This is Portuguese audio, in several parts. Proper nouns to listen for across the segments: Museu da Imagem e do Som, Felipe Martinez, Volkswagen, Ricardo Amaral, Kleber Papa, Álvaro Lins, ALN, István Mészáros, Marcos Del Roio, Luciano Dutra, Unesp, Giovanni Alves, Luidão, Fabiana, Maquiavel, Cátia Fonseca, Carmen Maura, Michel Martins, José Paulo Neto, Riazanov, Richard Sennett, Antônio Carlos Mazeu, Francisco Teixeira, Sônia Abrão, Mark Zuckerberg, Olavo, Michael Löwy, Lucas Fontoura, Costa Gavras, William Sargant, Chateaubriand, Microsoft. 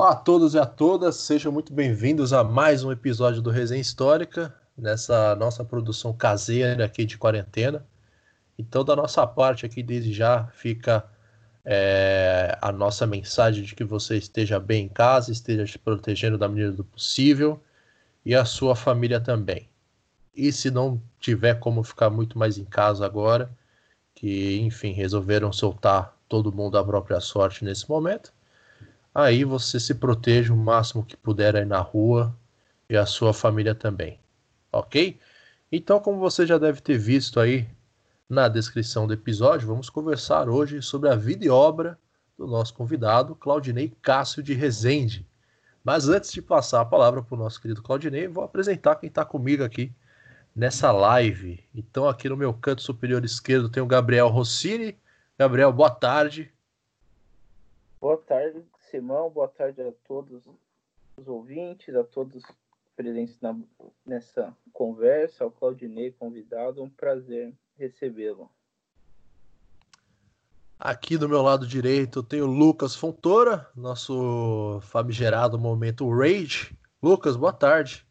Olá a todos e a todas, sejam muito bem-vindos a mais um episódio do Resenha Histórica, nessa nossa produção caseira aqui de quarentena. Então, da nossa parte aqui, desde já, fica a nossa mensagem de que você esteja bem em casa, esteja se protegendo da medida do possível e a sua família também. E se não tiver como ficar muito mais em casa agora, que, enfim, resolveram soltar todo mundo à própria sorte nesse momento, aí você se proteja o máximo que puder aí na rua e a sua família também, ok? Então, como você já deve ter visto aí na descrição do episódio, vamos conversar hoje sobre a vida e obra do nosso convidado, Claudinei Cássio de Resende. Mas antes de passar a palavra para o nosso querido Claudinei, vou apresentar quem está comigo aqui nessa live. Então, aqui no meu canto superior esquerdo tem o Gabriel Rossini. Gabriel, boa tarde. Boa tarde, Simão, boa tarde a todos os ouvintes, a todos presentes nessa conversa, ao Claudinei, convidado, um prazer recebê-lo. Aqui do meu lado direito eu tenho o Lucas Fontoura, nosso famigerado momento Rage. Lucas, boa tarde.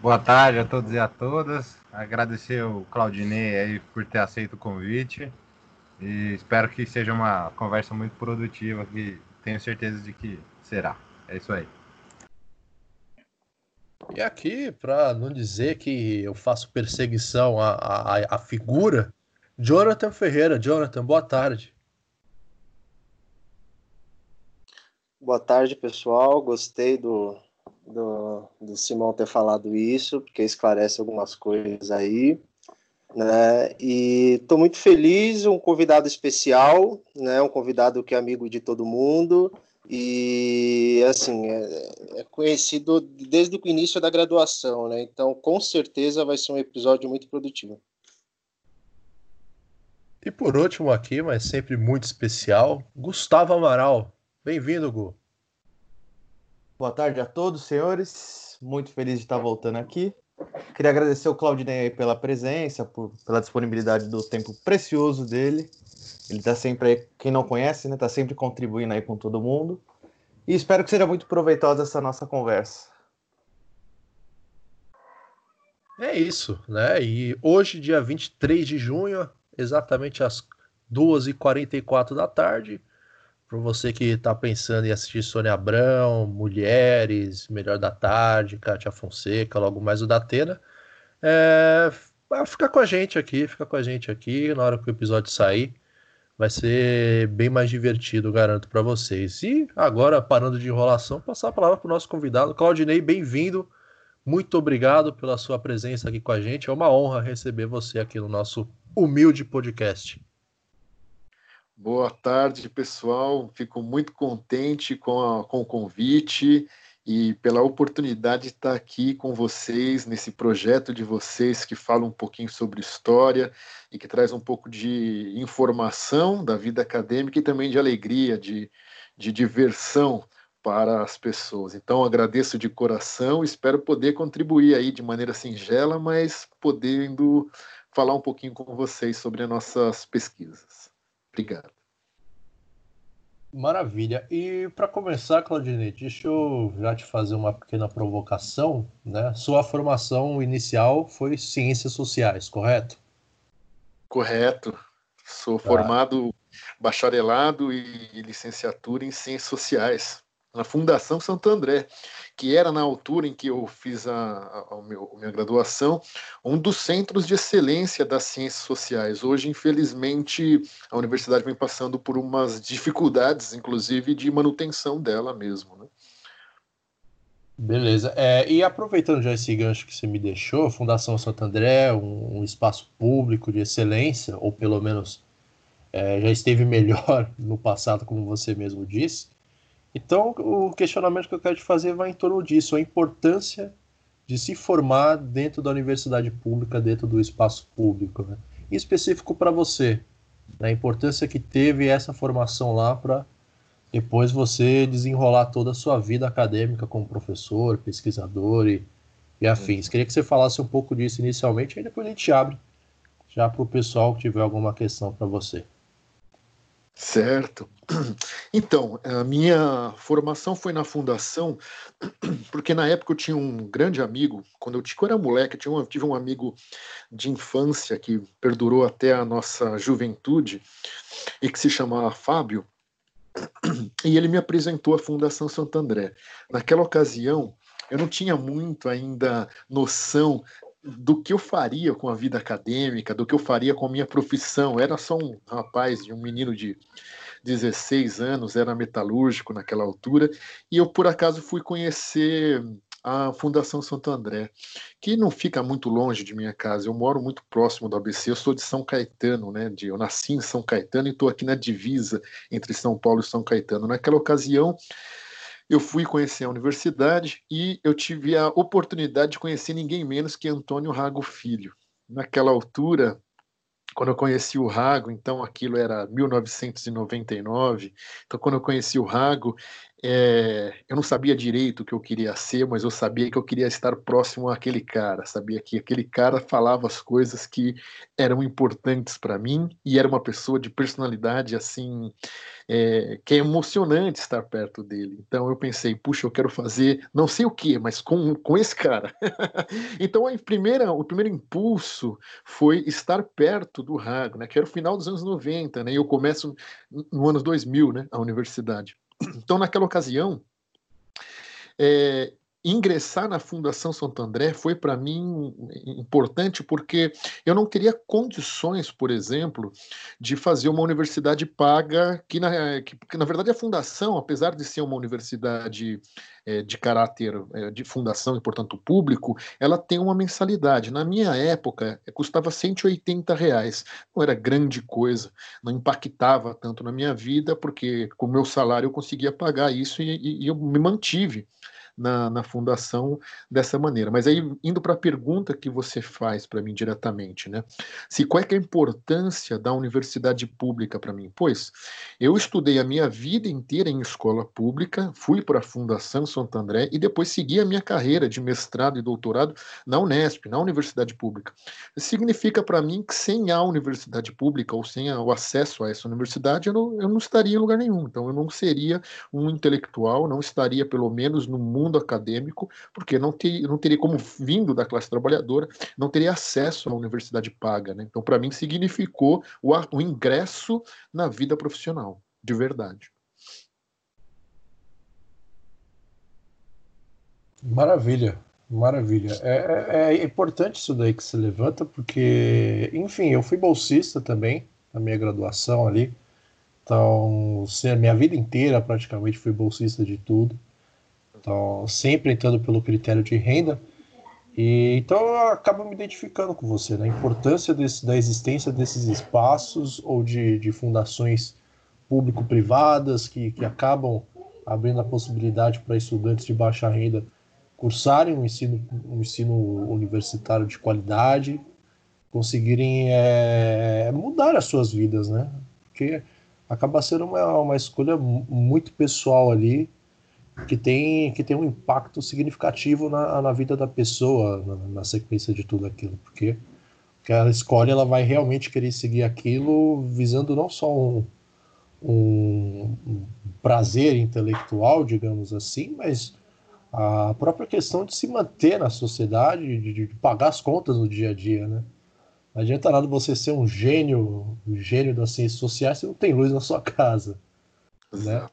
Boa tarde a todos e a todas, agradecer ao Claudinei aí por ter aceito o convite e espero que seja uma conversa muito produtiva, que tenho certeza de que será. É isso aí. E aqui, para não dizer que eu faço perseguição à figura, Jonathan Ferreira. Jonathan, boa tarde. Boa tarde, pessoal. Gostei do Simão ter falado isso, porque esclarece algumas coisas aí, né? E estou muito feliz, um convidado especial, né? Um convidado que é amigo de todo mundo e assim é conhecido desde o início da graduação, né? Então, com certeza vai ser um episódio muito produtivo. E por último aqui, mas sempre muito especial, Gustavo Amaral. Bem-vindo, Gu. Boa tarde a todos, senhores. Muito feliz de estar voltando aqui. Queria agradecer ao Claudinei aí pela presença, pela disponibilidade do tempo precioso dele. Ele está sempre aí, quem não conhece, né, está sempre contribuindo aí com todo mundo. E espero que seja muito proveitosa essa nossa conversa. É isso, né? E hoje, dia 23 de junho, exatamente às 2h44 da tarde, para você que está pensando em assistir Sônia Abrão, Mulheres, Melhor da Tarde, Cátia Fonseca, logo mais o da Atena, fica com a gente aqui, na hora que o episódio sair, vai ser bem mais divertido, garanto para vocês. E agora, parando de enrolação, passar a palavra para o nosso convidado, Claudinei, bem-vindo, muito obrigado pela sua presença aqui com a gente, é uma honra receber você aqui no nosso humilde podcast. Boa tarde, pessoal. Fico muito contente com o convite e pela oportunidade de estar aqui com vocês, nesse projeto de vocês que fala um pouquinho sobre história e que traz um pouco de informação da vida acadêmica e também de alegria, de diversão para as pessoas. Então, agradeço de coração, espero poder contribuir aí de maneira singela, mas podendo falar um pouquinho com vocês sobre as nossas pesquisas. Obrigado. Maravilha. E para começar, Claudinei, deixa eu já te fazer uma pequena provocação, né? Sua formação inicial foi ciências sociais, correto? Correto. Sou formado bacharelado e licenciatura em ciências sociais na Fundação Santo André, que era, na altura em que eu fiz a minha graduação, um dos centros de excelência das ciências sociais. Hoje, infelizmente, a universidade vem passando por umas dificuldades, inclusive, de manutenção dela mesmo, né? Beleza. E aproveitando já esse gancho que você me deixou, a Fundação Santo André, um espaço público de excelência, ou pelo menos já esteve melhor no passado, como você mesmo disse. Então, o questionamento que eu quero te fazer vai em torno disso, a importância de se formar dentro da universidade pública, dentro do espaço público, né? Em específico para você, né? A importância que teve essa formação lá para depois você desenrolar toda a sua vida acadêmica como professor, pesquisador e afins. Queria que você falasse um pouco disso inicialmente, aí depois a gente abre já para o pessoal que tiver alguma questão para você. Certo. Então, a minha formação foi na Fundação, porque na época eu tinha um grande amigo, quando eu era moleque, eu tive um amigo de infância que perdurou até a nossa juventude, e que se chamava Fábio, e ele me apresentou a Fundação Santo André. Naquela ocasião, eu não tinha muito ainda noção do que eu faria com a vida acadêmica, do que eu faria com a minha profissão. Era só um rapaz, um menino de 16 anos, era metalúrgico naquela altura, e eu, por acaso, fui conhecer a Fundação Santo André, que não fica muito longe de minha casa. Eu moro muito próximo do ABC, eu sou de São Caetano, né? Eu nasci em São Caetano e estou aqui na divisa entre São Paulo e São Caetano. Naquela ocasião, eu fui conhecer a universidade e eu tive a oportunidade de conhecer ninguém menos que Antônio Rago Filho. Naquela altura, quando eu conheci o Rago, então aquilo era 1999, então quando eu conheci o Rago, eu não sabia direito o que eu queria ser, mas eu sabia que eu queria estar próximo àquele cara, sabia que aquele cara falava as coisas que eram importantes para mim, e era uma pessoa de personalidade assim, que é emocionante estar perto dele. Então eu pensei, puxa, eu quero fazer não sei o que, mas com esse cara. Então o primeiro impulso foi estar perto do Rago, né, que era o final dos anos 90, né, e eu começo no anos 2000, né, a universidade. Então, naquela ocasião, ingressar na Fundação Santo André foi, para mim, importante, porque eu não teria condições, por exemplo, de fazer uma universidade paga, que na verdade, a Fundação, apesar de ser uma universidade de caráter de fundação e, portanto, público, ela tem uma mensalidade. Na minha época, custava R$180. Não era grande coisa, não impactava tanto na minha vida, porque com o meu salário eu conseguia pagar isso e eu me mantive na fundação dessa maneira. Mas aí, indo para a pergunta que você faz para mim diretamente, né? Qual é a importância da universidade pública para mim? Pois, eu estudei a minha vida inteira em escola pública, fui para a Fundação Santo André e depois segui a minha carreira de mestrado e doutorado na Unesp, na universidade pública. Significa para mim que sem a universidade pública ou sem o acesso a essa universidade, eu não estaria em lugar nenhum. Então, eu não seria um intelectual, não estaria, pelo menos, no mundo acadêmico, porque não teria como, vindo da classe trabalhadora, não teria acesso à universidade paga, né? Então, para mim, significou o ingresso na vida profissional, de verdade. Maravilha, maravilha. É importante isso daí que se levanta, porque, enfim, eu fui bolsista também, na minha graduação ali, então, a minha vida inteira, praticamente, fui bolsista de tudo. Então, sempre entrando pelo critério de renda, e então eu acabo me identificando com você, né? A importância da existência desses espaços ou de fundações público-privadas que acabam abrindo a possibilidade para estudantes de baixa renda cursarem um ensino universitário de qualidade, conseguirem mudar as suas vidas, né? Porque acaba sendo uma escolha muito pessoal ali, que tem um impacto significativo na vida da pessoa, na sequência de tudo aquilo, porque ela escolhe, ela vai realmente querer seguir aquilo visando não só um prazer intelectual, digamos assim, mas a própria questão de se manter na sociedade, de pagar as contas no dia a dia, né? Não adianta nada você ser um gênio das ciências sociais se não tem luz na sua casa, né?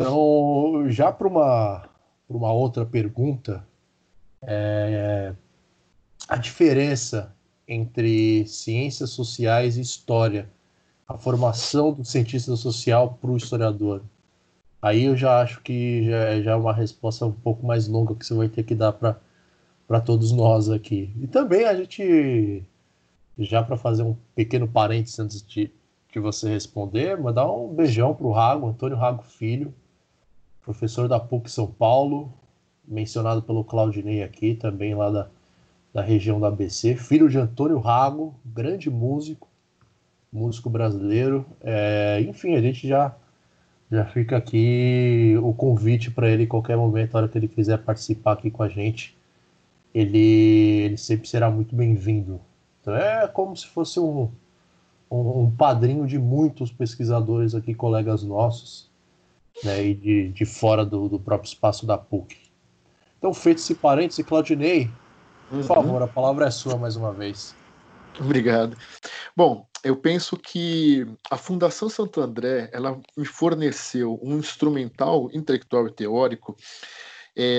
Então, já para uma outra pergunta, a diferença entre ciências sociais e história, a formação do cientista social para o historiador. Aí eu já acho que já é uma resposta um pouco mais longa que você vai ter que dar para todos nós aqui. E também a gente, já para fazer um pequeno parênteses antes de você responder, mandar um beijão para o Rago, Antônio Rago Filho, professor da PUC São Paulo, mencionado pelo Claudinei aqui, também lá da região da ABC, filho de Antônio Rago, grande músico brasileiro. Enfim, a gente já fica aqui o convite para ele em qualquer momento, a hora que ele quiser participar aqui com a gente, ele sempre será muito bem-vindo. Então é como se fosse um padrinho de muitos pesquisadores aqui, colegas nossos, né, e de fora do próprio espaço da PUC. Então, feito esse parêntese, Claudinei, por favor, a palavra é sua mais uma vez. Obrigado. Bom, eu penso que a Fundação Santo André, ela me forneceu um instrumental intelectual e teórico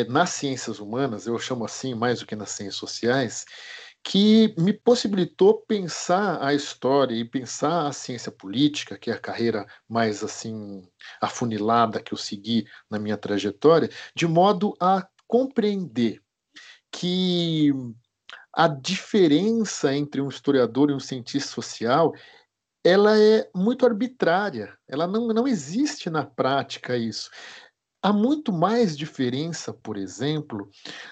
nas ciências humanas, eu chamo assim mais do que nas ciências sociais, que me possibilitou pensar a história e pensar a ciência política, que é a carreira mais assim afunilada que eu segui na minha trajetória, de modo a compreender que a diferença entre um historiador e um cientista social, ela é muito arbitrária, ela não existe na prática isso. Há muito mais diferença, por exemplo,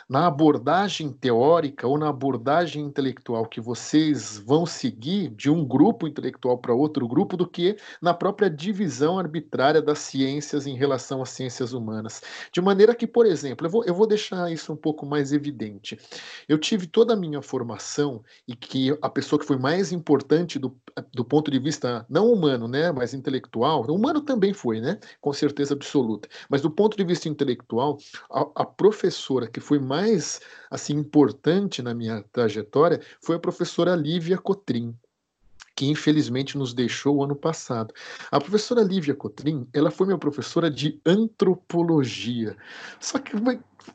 na abordagem teórica ou na abordagem intelectual que vocês vão seguir de um grupo intelectual para outro grupo do que na própria divisão arbitrária das ciências em relação às ciências humanas. De maneira que, por exemplo, eu vou deixar isso um pouco mais evidente. Eu tive toda a minha formação e que a pessoa que foi mais importante do ponto de vista não humano, né, mas intelectual, humano também foi, né, com certeza absoluta, mas do ponto de vista intelectual, a professora que foi mais assim, importante na minha trajetória foi a professora Lívia Cotrim, que infelizmente nos deixou ano passado. A professora Lívia Cotrim, ela foi minha professora de antropologia. Só que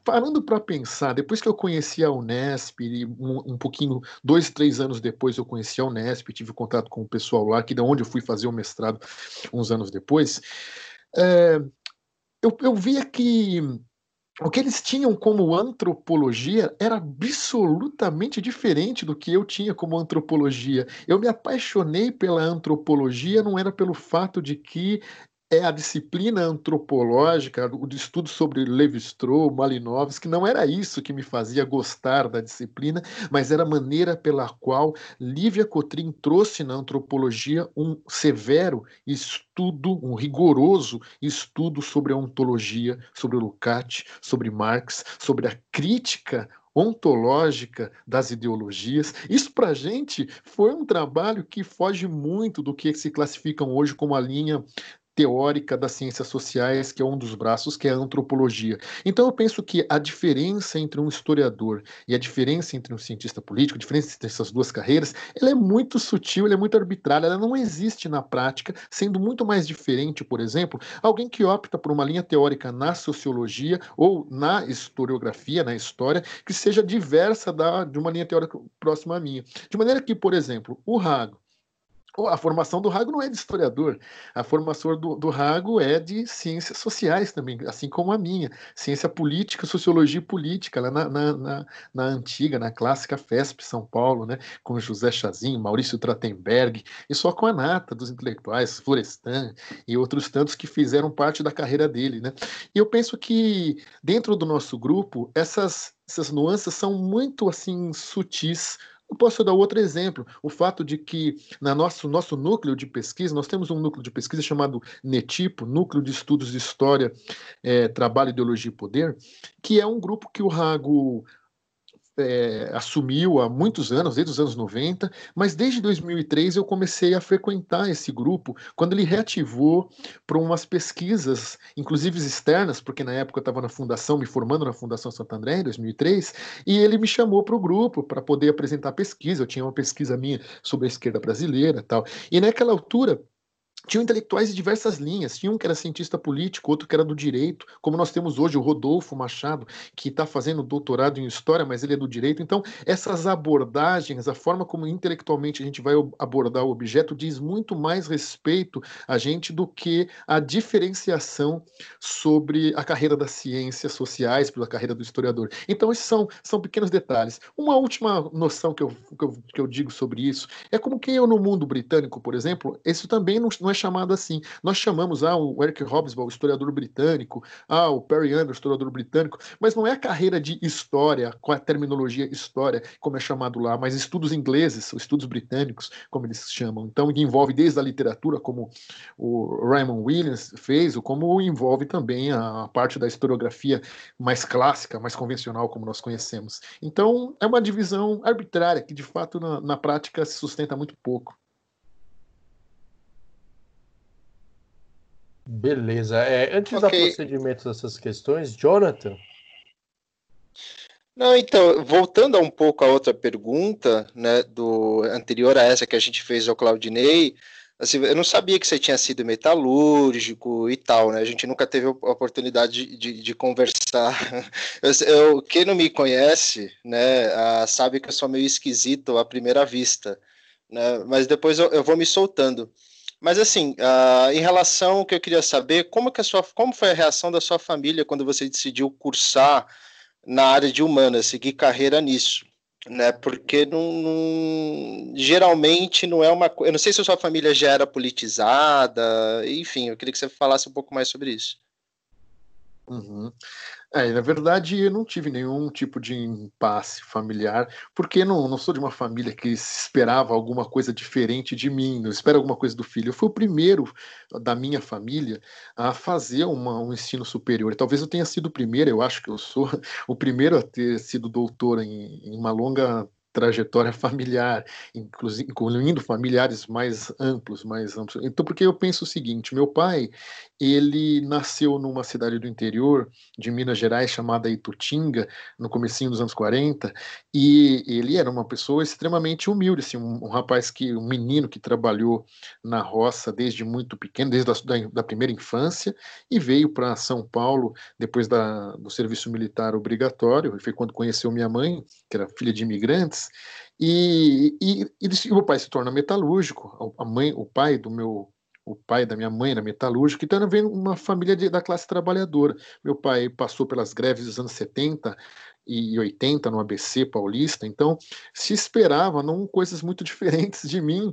parando para pensar, depois que eu conheci a Unesp, e um pouquinho, 2, 3 anos depois eu conheci a Unesp, tive contato com o pessoal lá, que de onde eu fui fazer o mestrado uns anos depois, Eu via que o que eles tinham como antropologia era absolutamente diferente do que eu tinha como antropologia. Eu me apaixonei pela antropologia, não era pelo fato de que a disciplina antropológica, o estudo sobre Lévi-Strauss, Malinowski, não era isso que me fazia gostar da disciplina, mas era a maneira pela qual Lívia Cotrim trouxe na antropologia um severo estudo, um rigoroso estudo sobre a ontologia, sobre Lukács, sobre Marx, sobre a crítica ontológica das ideologias. Isso para a gente foi um trabalho que foge muito do que se classificam hoje como a linha teórica das ciências sociais, que é um dos braços, que é a antropologia. Então eu penso que a diferença entre um historiador e a diferença entre um cientista político, a diferença entre essas duas carreiras, ela é muito sutil, ela é muito arbitrária, ela não existe na prática, sendo muito mais diferente, por exemplo, alguém que opta por uma linha teórica na sociologia ou na historiografia, na história, que seja diversa de uma linha teórica próxima à minha. De maneira que, por exemplo, o Rago, a formação do Rago não é de historiador, a formação do Rago é de ciências sociais também, assim como a minha, ciência política, sociologia política, lá na antiga, na clássica FESP São Paulo, né, com José Chasin, Maurício Tratenberg, e só com a nata dos intelectuais, Florestan e outros tantos que fizeram parte da carreira dele, né? E eu penso que dentro do nosso grupo, essas nuances são muito assim sutis. Eu posso dar outro exemplo, o fato de que no nosso núcleo de pesquisa, nós temos um núcleo de pesquisa chamado NETIPO, Núcleo de Estudos de História, Trabalho, Ideologia e Poder, que é um grupo que o Rago assumiu há muitos anos, desde os anos 90, mas desde 2003 eu comecei a frequentar esse grupo, quando ele reativou para umas pesquisas, inclusive externas, porque na época eu estava na Fundação, me formando na Fundação Santo André, em 2003, e ele me chamou para o grupo para poder apresentar pesquisa. Eu tinha uma pesquisa minha sobre a esquerda brasileira e tal, e naquela altura tinham intelectuais de diversas linhas, tinha um que era cientista político, outro que era do direito, como nós temos hoje o Rodolfo Machado, que está fazendo doutorado em História, mas ele é do direito. Então, essas abordagens, a forma como intelectualmente a gente vai abordar o objeto, diz muito mais respeito a gente do que a diferenciação sobre a carreira das ciências sociais pela carreira do historiador. Então, esses são pequenos detalhes. Uma última noção que eu digo sobre isso é como que eu, no mundo britânico, por exemplo, isso também não é chamado assim. Nós chamamos o Eric Hobsbawm, historiador britânico, o Perry Anderson, historiador britânico, mas não é a carreira de história, com a terminologia história, como é chamado lá, mas estudos ingleses, ou estudos britânicos, como eles chamam. Então, envolve desde a literatura, como o Raymond Williams fez, como envolve também a parte da historiografia mais clássica, mais convencional, como nós conhecemos. Então, é uma divisão arbitrária, que de fato na prática se sustenta muito pouco. Beleza. Antes de dar procedimento dessas questões, Jonathan? Não, então, voltando um pouco à outra pergunta, né, anterior a essa que a gente fez ao Claudinei, assim, eu não sabia que você tinha sido metalúrgico e tal, né? A gente nunca teve a oportunidade de conversar. Quem não me conhece, né, sabe que eu sou meio esquisito à primeira vista, né? Mas depois eu vou me soltando. Mas assim, em relação ao que eu queria saber, como foi a reação da sua família quando você decidiu cursar na área de humanas, seguir carreira nisso? Né, porque geralmente não é uma coisa. Eu não sei se a sua família já era politizada, enfim, eu queria que você falasse um pouco mais sobre isso. Uhum. Na verdade, eu não tive nenhum tipo de impasse familiar, porque não sou de uma família que esperava alguma coisa diferente de mim, não espera alguma coisa do filho. Eu fui o primeiro da minha família a fazer um ensino superior. Talvez eu tenha sido o primeiro, eu acho que eu sou o primeiro a ter sido doutor em uma longa trajetória familiar, incluindo familiares mais amplos. Então, porque eu penso o seguinte, meu pai, ele nasceu numa cidade do interior de Minas Gerais chamada Itutinga, no comecinho dos anos 40, e ele era uma pessoa extremamente humilde, assim, um menino que trabalhou na roça desde muito pequeno, desde da primeira infância, e veio para São Paulo depois do serviço militar obrigatório, e foi quando conheceu minha mãe, que era filha de imigrantes. E o pai se torna metalúrgico, o pai da minha mãe era metalúrgico, então vem uma família da classe trabalhadora. Meu pai passou pelas greves dos anos 70 e 80 no ABC paulista, então se esperava coisas muito diferentes de mim,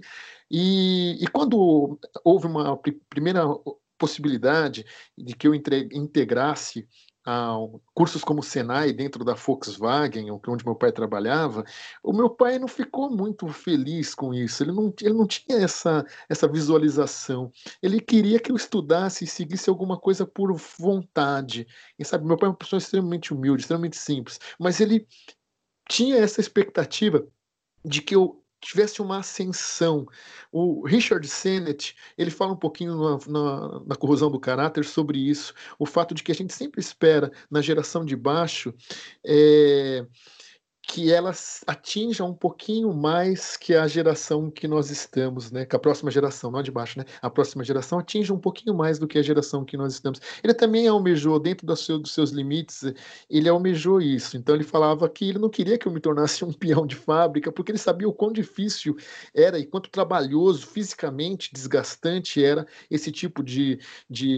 e quando houve uma primeira possibilidade de que eu integrasse cursos como o Senai dentro da Volkswagen, onde meu pai trabalhava, o meu pai não ficou muito feliz com isso, ele não tinha essa visualização, ele queria que eu estudasse e seguisse alguma coisa por vontade, e sabe, meu pai é uma pessoa extremamente humilde, extremamente simples, mas ele tinha essa expectativa de que eu tivesse uma ascensão. O Richard Sennett, ele fala um pouquinho na corrosão do caráter sobre isso, o fato de que a gente sempre espera na geração de baixo que ela atinja um pouquinho mais que a geração que nós estamos, né? Que a próxima geração, não é de baixo, né? A próxima geração atinja um pouquinho mais do que a geração que nós estamos. Ele também almejou, dentro dos seus limites, ele almejou isso. Então ele falava que ele não queria que eu me tornasse um peão de fábrica, porque ele sabia o quão difícil era e quanto trabalhoso, fisicamente desgastante era esse tipo de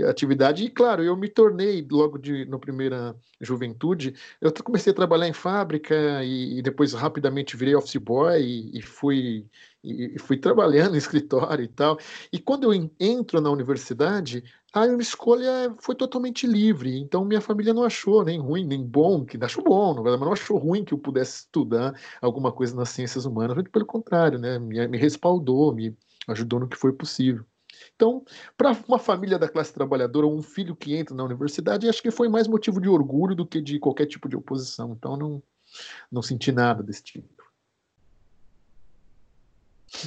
atividade. E claro, eu me tornei, logo na primeira juventude, eu comecei a trabalhar em fábrica e depois rapidamente virei office boy e fui trabalhando em escritório e tal. E quando eu entro na universidade, a minha escolha foi totalmente livre. Então minha família não achou nem ruim, nem bom, que achou bom, mas não achou ruim que eu pudesse estudar alguma coisa nas ciências humanas. Muito pelo contrário, né? Me respaldou, me ajudou no que foi possível. Então, para uma família da classe trabalhadora, um filho que entra na universidade, acho que foi mais motivo de orgulho do que de qualquer tipo de oposição. Então não senti nada desse tipo.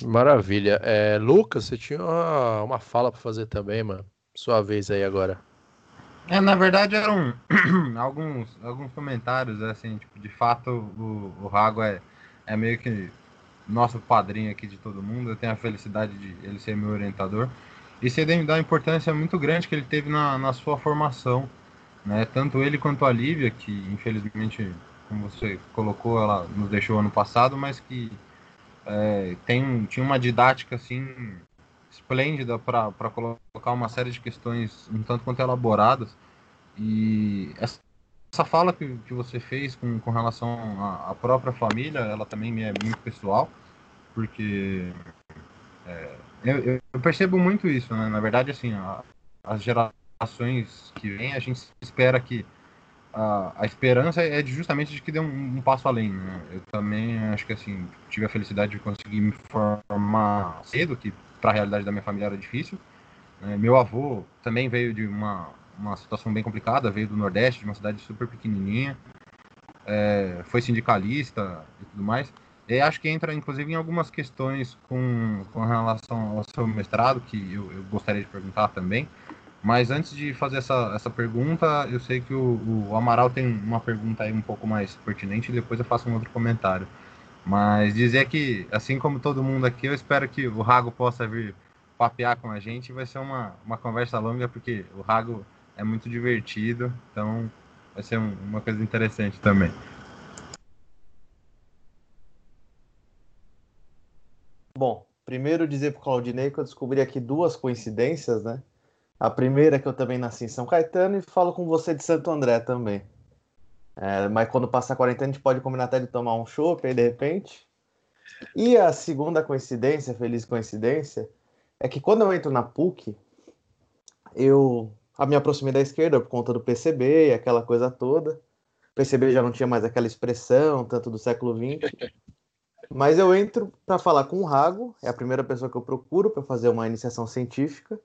Maravilha. Lucas, você tinha uma fala para fazer também, mano. Sua vez aí agora. Na verdade, eram alguns comentários, assim, tipo, de fato, o Rago é meio que nosso padrinho aqui de todo mundo. Eu tenho a felicidade de ele ser meu orientador. E você deve dar uma importância muito grande que ele teve na sua formação, né? Tanto ele quanto a Lívia, que infelizmente, como você colocou, ela nos deixou ano passado, mas que tinha uma didática assim esplêndida para colocar uma série de questões um tanto quanto elaboradas. E essa fala que você fez com relação à própria família, ela também me é muito pessoal, porque eu percebo muito isso, né? Na verdade, assim, as gerações que vêm, a gente espera que a esperança é justamente de que dê um passo além, né? Eu também acho que, assim, tive a felicidade de conseguir me formar cedo, que para a realidade da minha família era difícil. Meu avô também veio de uma situação bem complicada, veio do Nordeste, de uma cidade super pequenininha, foi sindicalista e tudo mais. E acho que entra, inclusive, em algumas questões com relação ao seu mestrado, que eu gostaria de perguntar também. Mas antes de fazer essa pergunta, eu sei que o Amaral tem uma pergunta aí um pouco mais pertinente e depois eu faço um outro comentário. Mas dizer que, assim como todo mundo aqui, eu espero que o Rago possa vir papear com a gente. Vai ser uma conversa longa, porque o Rago é muito divertido, então vai ser uma coisa interessante também. Bom, primeiro dizer para o Claudinei que eu descobri aqui duas coincidências, né? A primeira é que eu também nasci em São Caetano e falo com você de Santo André também. É, mas quando passar 40 anos a gente pode combinar até de tomar um chopp aí de repente. E a segunda coincidência, feliz coincidência, é que quando eu entro na PUC, eu me aproximei da esquerda por conta do PCB e aquela coisa toda. O PCB já não tinha mais aquela expressão, tanto do século XX. Mas eu entro para falar com o Rago, é a primeira pessoa que eu procuro para fazer uma iniciação científica.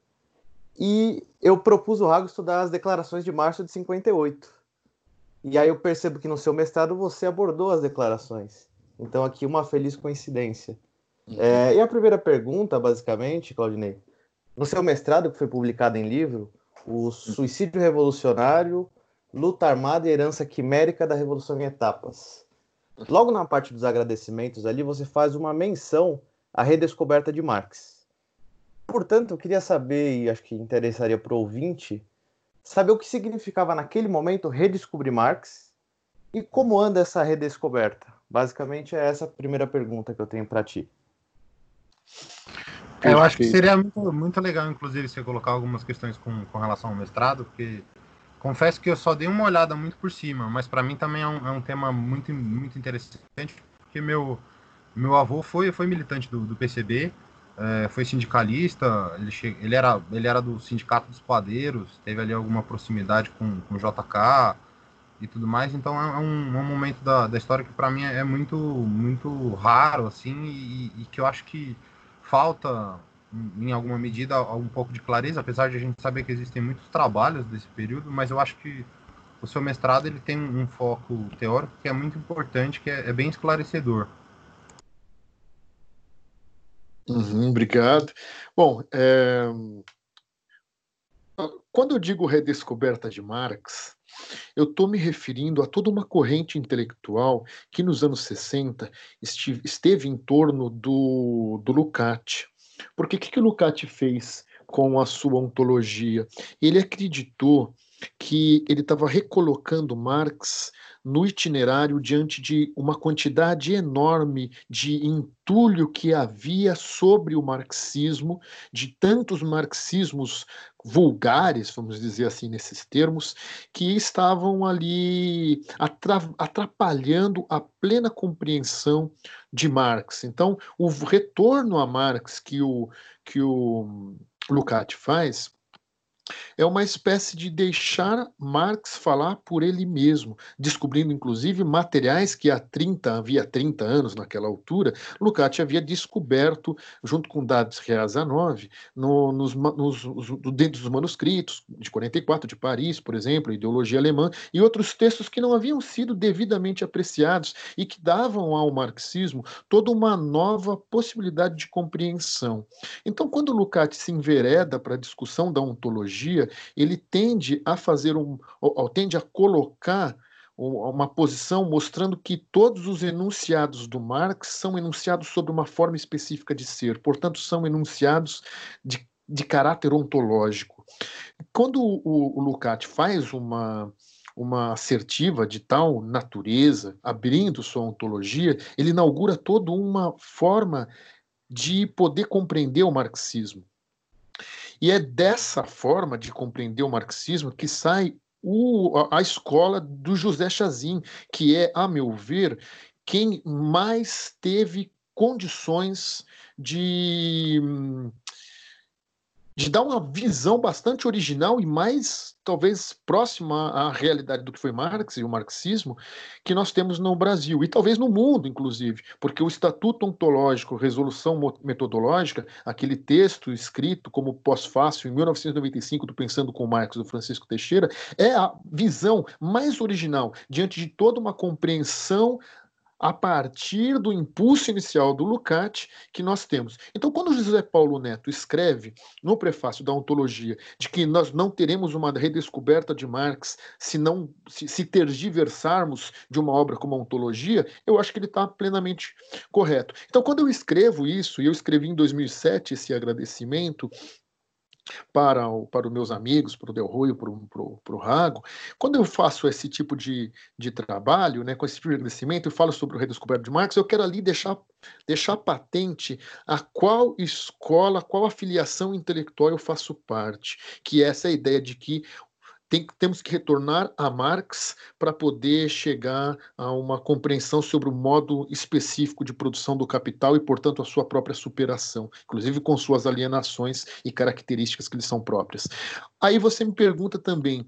E eu propus o Rago estudar as declarações de março de 58. E aí eu percebo que no seu mestrado você abordou as declarações. Então aqui uma feliz coincidência. É, e a primeira pergunta, basicamente, Claudinei, no seu mestrado que foi publicado em livro, o Suicídio Revolucionário, Luta Armada e Herança Quimérica da Revolução em Etapas. Logo na parte dos agradecimentos ali, você faz uma menção à redescoberta de Marx. Portanto, eu queria saber, e acho que interessaria para o ouvinte, saber o que significava naquele momento redescobrir Marx e como anda essa redescoberta. Basicamente é essa a primeira pergunta que eu tenho para ti. Eu acho que seria muito legal, inclusive, você colocar algumas questões com relação ao mestrado, porque confesso que eu só dei uma olhada muito por cima, mas para mim também é um tema muito, muito interessante, porque meu avô foi militante do PCB, foi sindicalista, ele era do Sindicato dos Padeiros, teve ali alguma proximidade com JK e tudo mais, então é um momento da história que para mim é muito, muito raro, assim, e que eu acho que falta, em alguma medida, um pouco de clareza, apesar de a gente saber que existem muitos trabalhos desse período, mas eu acho que o seu mestrado ele tem um foco teórico que é muito importante, que é bem esclarecedor. Obrigado. Bom, quando eu digo redescoberta de Marx, eu estou me referindo a toda uma corrente intelectual que nos anos 60 esteve em torno do Lukács. Porque o que o Lukács fez com a sua ontologia? Ele acreditou que ele estava recolocando Marx no itinerário diante de uma quantidade enorme de entulho que havia sobre o marxismo, de tantos marxismos vulgares, vamos dizer assim nesses termos, que estavam ali atrapalhando a plena compreensão de Marx. Então, o retorno a Marx que o Lukács faz é uma espécie de deixar Marx falar por ele mesmo, descobrindo, inclusive, materiais que havia 30 anos naquela altura, Lukács havia descoberto, junto com dados Riazanov, dentro dos manuscritos de 44, de Paris, por exemplo, Ideologia Alemã, e outros textos que não haviam sido devidamente apreciados e que davam ao marxismo toda uma nova possibilidade de compreensão. Então, quando Lukács se envereda para a discussão da ontologia, ele tende a colocar uma posição mostrando que todos os enunciados do Marx são enunciados sobre uma forma específica de ser, portanto, são enunciados de caráter ontológico. Quando o Lukács faz uma assertiva de tal natureza, abrindo sua ontologia, ele inaugura toda uma forma de poder compreender o marxismo. E é dessa forma de compreender o marxismo que sai a escola do José Chasin, que é, a meu ver, quem mais teve condições de dar uma visão bastante original e mais, talvez, próxima à realidade do que foi Marx e o marxismo, que nós temos no Brasil, e talvez no mundo, inclusive, porque o Estatuto Ontológico, Resolução Metodológica, aquele texto escrito como pós-fácil em 1995 do Pensando com Marx, do Francisco Teixeira, é a visão mais original diante de toda uma compreensão a partir do impulso inicial do Lukács que nós temos. Então, quando José Paulo Neto escreve no prefácio da Ontologia de que nós não teremos uma redescoberta de Marx se tergiversarmos de uma obra como a Ontologia, eu acho que ele está plenamente correto. Então, quando eu escrevo isso, e eu escrevi em 2007 esse agradecimento para os meus amigos, para o Del Roio, para o Rago, quando eu faço esse tipo de trabalho, né, com esse tipo de agradecimento, eu falo sobre o redescoberto de Marx, eu quero ali deixar patente a qual escola, qual afiliação intelectual eu faço parte, que é essa ideia de que temos que retornar a Marx para poder chegar a uma compreensão sobre o modo específico de produção do capital e, portanto, a sua própria superação, inclusive com suas alienações e características que lhe são próprias. Aí você me pergunta também,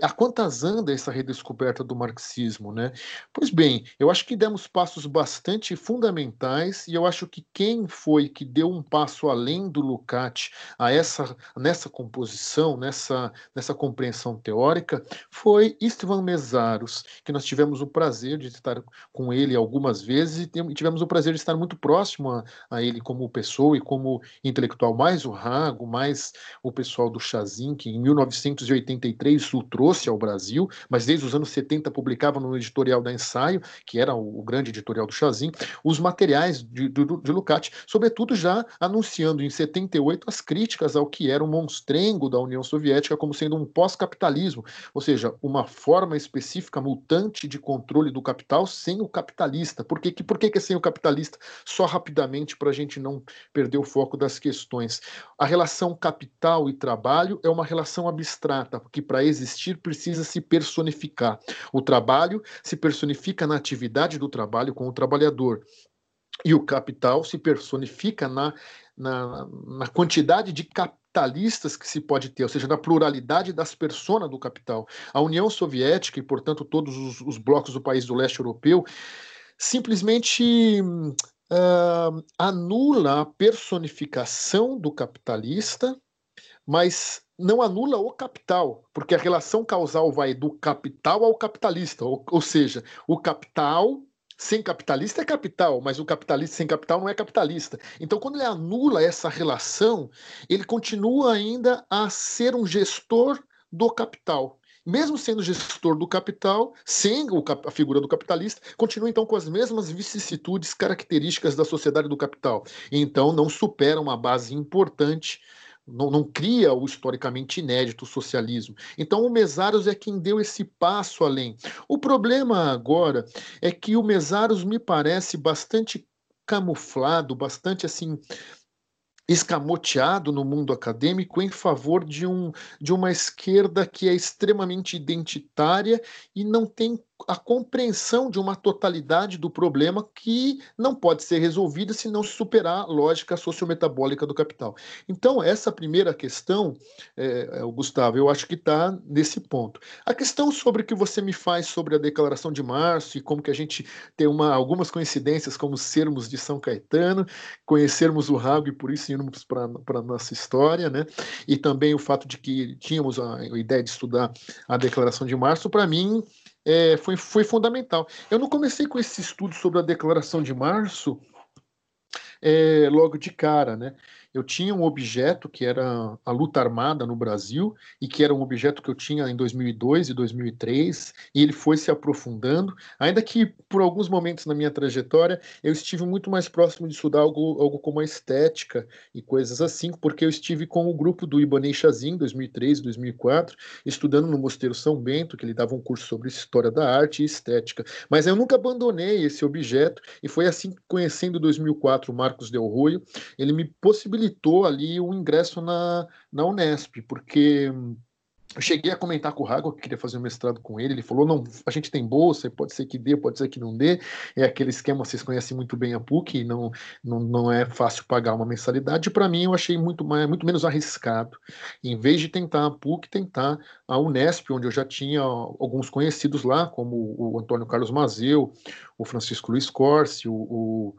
a quantas anda essa redescoberta do marxismo, né? Pois bem, eu acho que demos passos bastante fundamentais e eu acho que quem foi que deu um passo além do Lukács nessa composição, nessa compreensão teórica, foi István Mészáros, que nós tivemos o prazer de estar com ele algumas vezes e tivemos o prazer de estar muito próximo a ele como pessoa e como intelectual, mais o Rago, mais o pessoal do Chasin, que em 1983 o trouxe ao Brasil, mas desde os anos 70 publicava no editorial da Ensaio, que era o grande editorial do Chasin, os materiais de Lukács, sobretudo já anunciando em 78 as críticas ao que era o monstrengo da União Soviética como sendo um pós-capitalismo, ou seja, uma forma específica mutante de controle do capital sem o capitalista. Por que é sem o capitalista? Só rapidamente para a gente não perder o foco das questões. A relação capital e trabalho é uma relação abstrata, porque para existir precisa se personificar. O trabalho se personifica na atividade do trabalho com o trabalhador. E o capital se personifica na quantidade de capitalistas que se pode ter, ou seja, na pluralidade das personas do capital. A União Soviética e, portanto, todos os blocos do país do leste europeu simplesmente anula a personificação do capitalista, mas não anula o capital, porque a relação causal vai do capital ao capitalista, ou seja, o capital sem capitalista é capital, mas o capitalista sem capital não é capitalista. Então, quando ele anula essa relação, ele continua ainda a ser um gestor do capital. Mesmo sendo gestor do capital, sem a figura do capitalista, continua então com as mesmas vicissitudes características da sociedade do capital. Então, não supera uma base importante, não cria o historicamente inédito socialismo. Então o Mészáros é quem deu esse passo além. O problema agora é que o Mészáros me parece bastante camuflado, bastante assim escamoteado no mundo acadêmico em favor de uma esquerda que é extremamente identitária e não tem a compreensão de uma totalidade do problema que não pode ser resolvida se não superar a lógica sociometabólica do capital. Então, essa primeira questão, Gustavo, eu acho que está nesse ponto. A questão sobre o que você me faz sobre a Declaração de Março e como que a gente tem algumas coincidências, como sermos de São Caetano, conhecermos o Rago e por isso irmos para a nossa história, né? E também o fato de que tínhamos a ideia de estudar a Declaração de Março, para mim, foi fundamental. Eu não comecei com esse estudo sobre a Declaração de Março logo de cara, né? Eu tinha um objeto que era a luta armada no Brasil e que era um objeto que eu tinha em 2002 e 2003 e ele foi se aprofundando, ainda que por alguns momentos na minha trajetória eu estive muito mais próximo de estudar algo como a estética e coisas assim, porque eu estive com o grupo do Ibanez Chasin em 2003 e 2004 estudando no Mosteiro São Bento, que ele dava um curso sobre história da arte e estética, mas eu nunca abandonei esse objeto e foi assim, conhecendo em 2004 o Marcos Del Roio, ele me possibilitou ali o ingresso na Unesp, porque eu cheguei a comentar com o Rago que queria fazer um mestrado com ele, ele falou, não, a gente tem bolsa, pode ser que dê, pode ser que não dê, é aquele esquema, vocês conhecem muito bem a PUC, não é fácil pagar uma mensalidade, para mim eu achei muito menos arriscado, em vez de tentar a PUC, tentar a Unesp, onde eu já tinha alguns conhecidos lá, como o Antônio Carlos Mazeu, o Francisco Luiz Corsi, o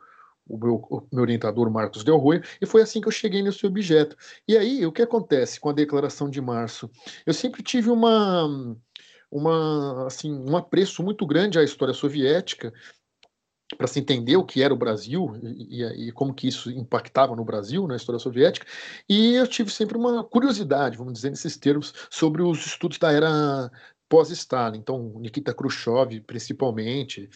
meu orientador Marcos Del Roio, e foi assim que eu cheguei nesse objeto. E aí, o que acontece com a Declaração de Março? Eu sempre tive um apreço muito grande à história soviética, para se entender o que era o Brasil e como que isso impactava no Brasil, na história soviética, e eu tive sempre uma curiosidade, vamos dizer, nesses termos, sobre os estudos da era pós-Stalin, então Nikita Khrushchev principalmente.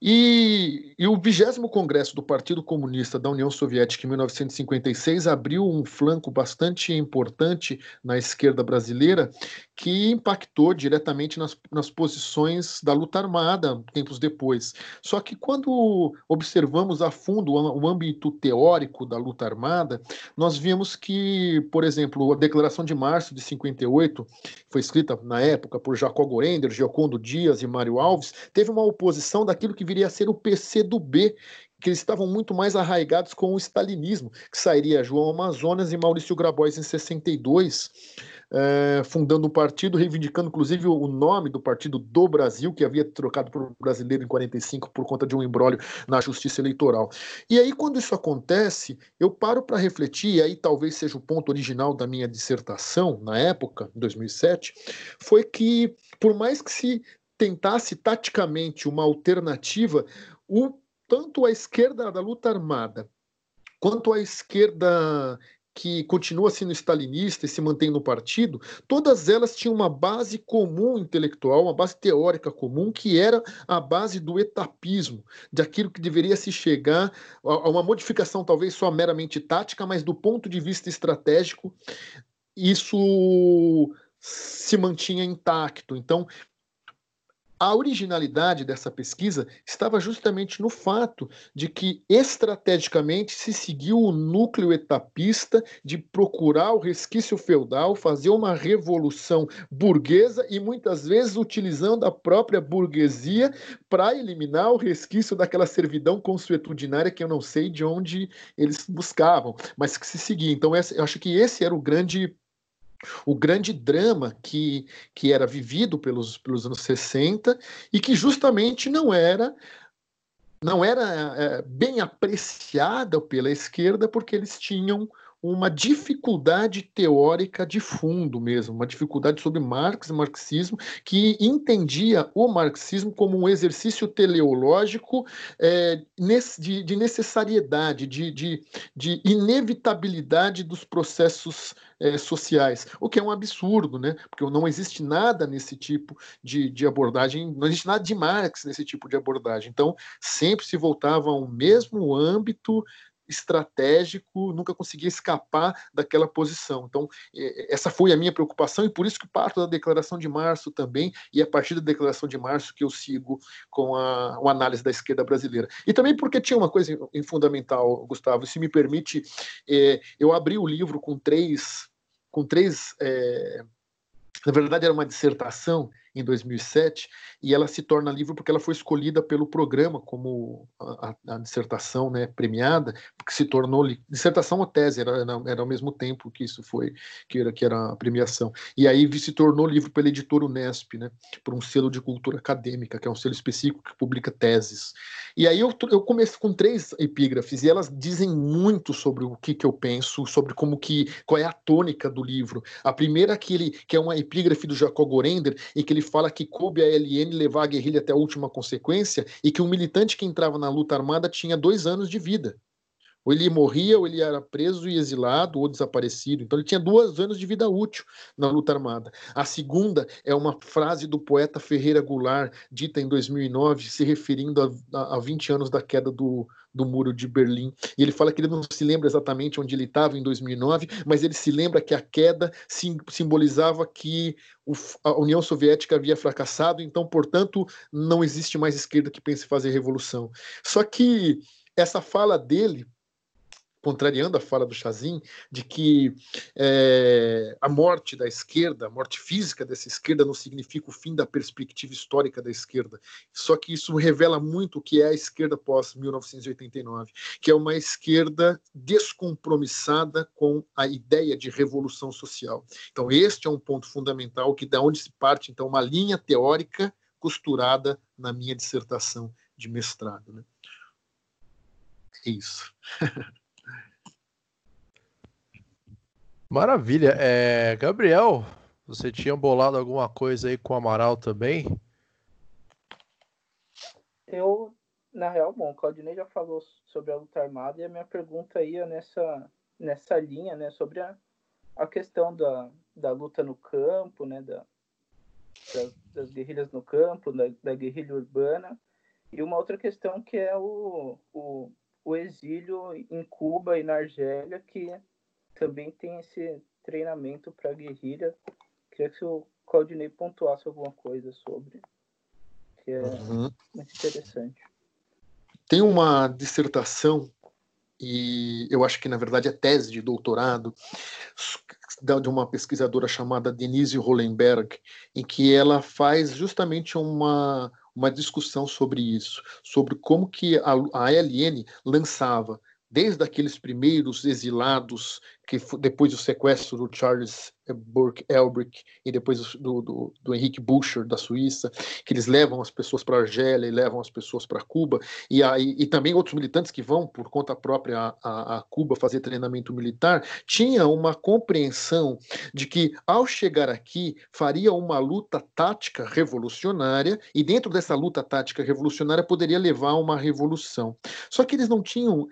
E o 20º Congresso do Partido Comunista da União Soviética em 1956 abriu um flanco bastante importante na esquerda brasileira que impactou diretamente nas posições da luta armada tempos depois. Só que quando observamos a fundo o âmbito teórico da luta armada, nós vimos que, por exemplo, a Declaração de Março de 58, foi escrita na época por Jacob Gorender, Giocondo Dias e Mário Alves, teve uma oposição daquilo que viria a ser o PCdoB, que eles estavam muito mais arraigados com o stalinismo, que sairia João Amazonas e Maurício Grabois em 62, fundando o partido, reivindicando inclusive o nome do Partido do Brasil, que havia trocado por brasileiro em 45 por conta de um imbróglio na justiça eleitoral. E aí, quando isso acontece, eu paro para refletir, e aí talvez seja o ponto original da minha dissertação, na época, em 2007, foi que, por mais que se tentasse taticamente uma alternativa, tanto a esquerda da luta armada quanto a esquerda que continua sendo stalinista e se mantém no partido, todas elas tinham uma base comum intelectual, uma base teórica comum, que era a base do etapismo, daquilo que deveria se chegar a uma modificação talvez só meramente tática, mas do ponto de vista estratégico, isso se mantinha intacto. Então, a originalidade dessa pesquisa estava justamente no fato de que, estrategicamente, se seguiu o núcleo etapista de procurar o resquício feudal, fazer uma revolução burguesa e, muitas vezes, utilizando a própria burguesia para eliminar o resquício daquela servidão consuetudinária que eu não sei de onde eles buscavam, mas que se seguia. Então, eu acho que esse era o grande drama que era vivido pelos anos 60 e que justamente não era bem apreciada pela esquerda, porque eles tinham uma dificuldade teórica de fundo mesmo, uma dificuldade sobre Marx e marxismo, que entendia o marxismo como um exercício teleológico de necessariedade, de inevitabilidade dos processos sociais, o que é um absurdo, né? Porque não existe nada nesse tipo de abordagem, não existe nada de Marx nesse tipo de abordagem. Então, sempre se voltava ao mesmo âmbito estratégico, nunca conseguia escapar daquela posição. Então, essa foi a minha preocupação, e por isso que parto da Declaração de Março também, e é a partir da Declaração de Março que eu sigo com a análise da esquerda brasileira. E também porque tinha uma coisa fundamental, Gustavo, se me permite, eu abri o livro com três, na verdade era uma dissertação em 2007, e ela se torna livro porque ela foi escolhida pelo programa como a dissertação, né, premiada, porque se tornou dissertação ou tese, era ao mesmo tempo que isso foi, que era a premiação. E aí se tornou livro pela editora Unesp, né, por um selo de cultura acadêmica, que é um selo específico que publica teses. E aí eu começo com 3 epígrafes, e elas dizem muito sobre o que eu penso, sobre qual é a tônica do livro. A primeira, que é uma epígrafe do Jacob Gorender, em que ele fala que coube a LN levar a guerrilha até a última consequência, e que um militante que entrava na luta armada tinha 2 anos de vida. Ou ele morria, ou ele era preso e exilado, ou desaparecido. Então ele tinha 2 anos de vida útil na luta armada. A segunda é uma frase do poeta Ferreira Goulart, dita em 2009, se referindo a 20 anos da queda do Muro de Berlim. E ele fala que ele não se lembra exatamente onde ele estava em 2009, mas ele se lembra que a queda simbolizava que a União Soviética havia fracassado, então, portanto, não existe mais esquerda que pense em fazer revolução. Só que essa fala dele, contrariando a fala do Chasin, de que a morte da esquerda, a morte física dessa esquerda, não significa o fim da perspectiva histórica da esquerda. Só que isso revela muito o que é a esquerda pós-1989, que é uma esquerda descompromissada com a ideia de revolução social. Então, este é um ponto fundamental, que da onde se parte, então, uma linha teórica costurada na minha dissertação de mestrado, né? É isso. Maravilha. Gabriel, você tinha bolado alguma coisa aí com o Amaral também? Eu Na real, bom, o Claudinei já falou sobre a luta armada e a minha pergunta ia nessa linha, né, sobre a questão da luta no campo, né, das guerrilhas no campo, da guerrilha urbana. E uma outra questão que é o exílio em Cuba e na Argélia, que também tem esse treinamento para guerrilha. Queria que o Claudinei pontuasse alguma coisa sobre, que é muito interessante. Tem uma dissertação, e eu acho que, na verdade, é tese de doutorado, de uma pesquisadora chamada Denise Hollenberg, em que ela faz justamente uma discussão sobre isso, sobre como que a ALN lançava, desde aqueles primeiros exilados, que depois do sequestro do Charles Burke Elbrick e depois do Henrique Bucher, da Suíça, que eles levam as pessoas para a Argélia e levam as pessoas para Cuba, e também outros militantes que vão, por conta própria, a Cuba fazer treinamento militar, tinha uma compreensão de que, ao chegar aqui, faria uma luta tática revolucionária, e dentro dessa luta tática revolucionária poderia levar a uma revolução. Só que eles tinham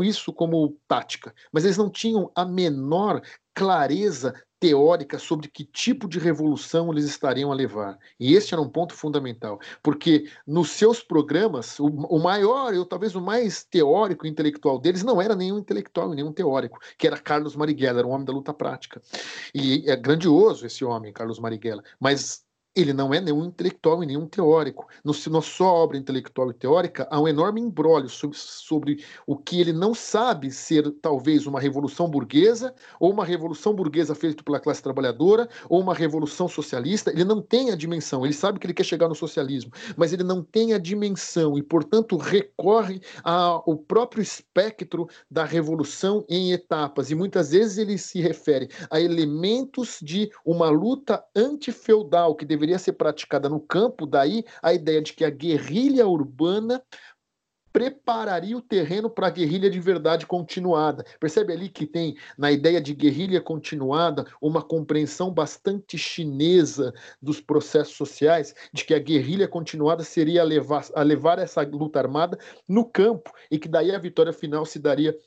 isso como tática, mas eles não tinham a menor clareza teórica sobre que tipo de revolução eles estariam a levar. E este era um ponto fundamental, porque nos seus programas, o maior, ou talvez o mais teórico intelectual deles, não era nenhum intelectual, nenhum teórico, que era Carlos Marighella, era um homem da luta prática. E é grandioso esse homem, Carlos Marighella, mas ele não é nenhum intelectual e nenhum teórico. Na sua obra intelectual e teórica, há um enorme imbróglio sobre o que ele não sabe ser, talvez, uma revolução burguesa, ou uma revolução burguesa feita pela classe trabalhadora, ou uma revolução socialista. Ele não tem a dimensão. Ele sabe que ele quer chegar no socialismo, mas ele não tem a dimensão e, portanto, recorre ao próprio espectro da revolução em etapas. E, muitas vezes, ele se refere a elementos de uma luta antifeudal, que deveria ser praticada no campo, daí a ideia de que a guerrilha urbana prepararia o terreno para a guerrilha de verdade continuada. Percebe ali que tem, na ideia de guerrilha continuada, uma compreensão bastante chinesa dos processos sociais, de que a guerrilha continuada seria a levar essa luta armada no campo, e que daí a vitória final se daria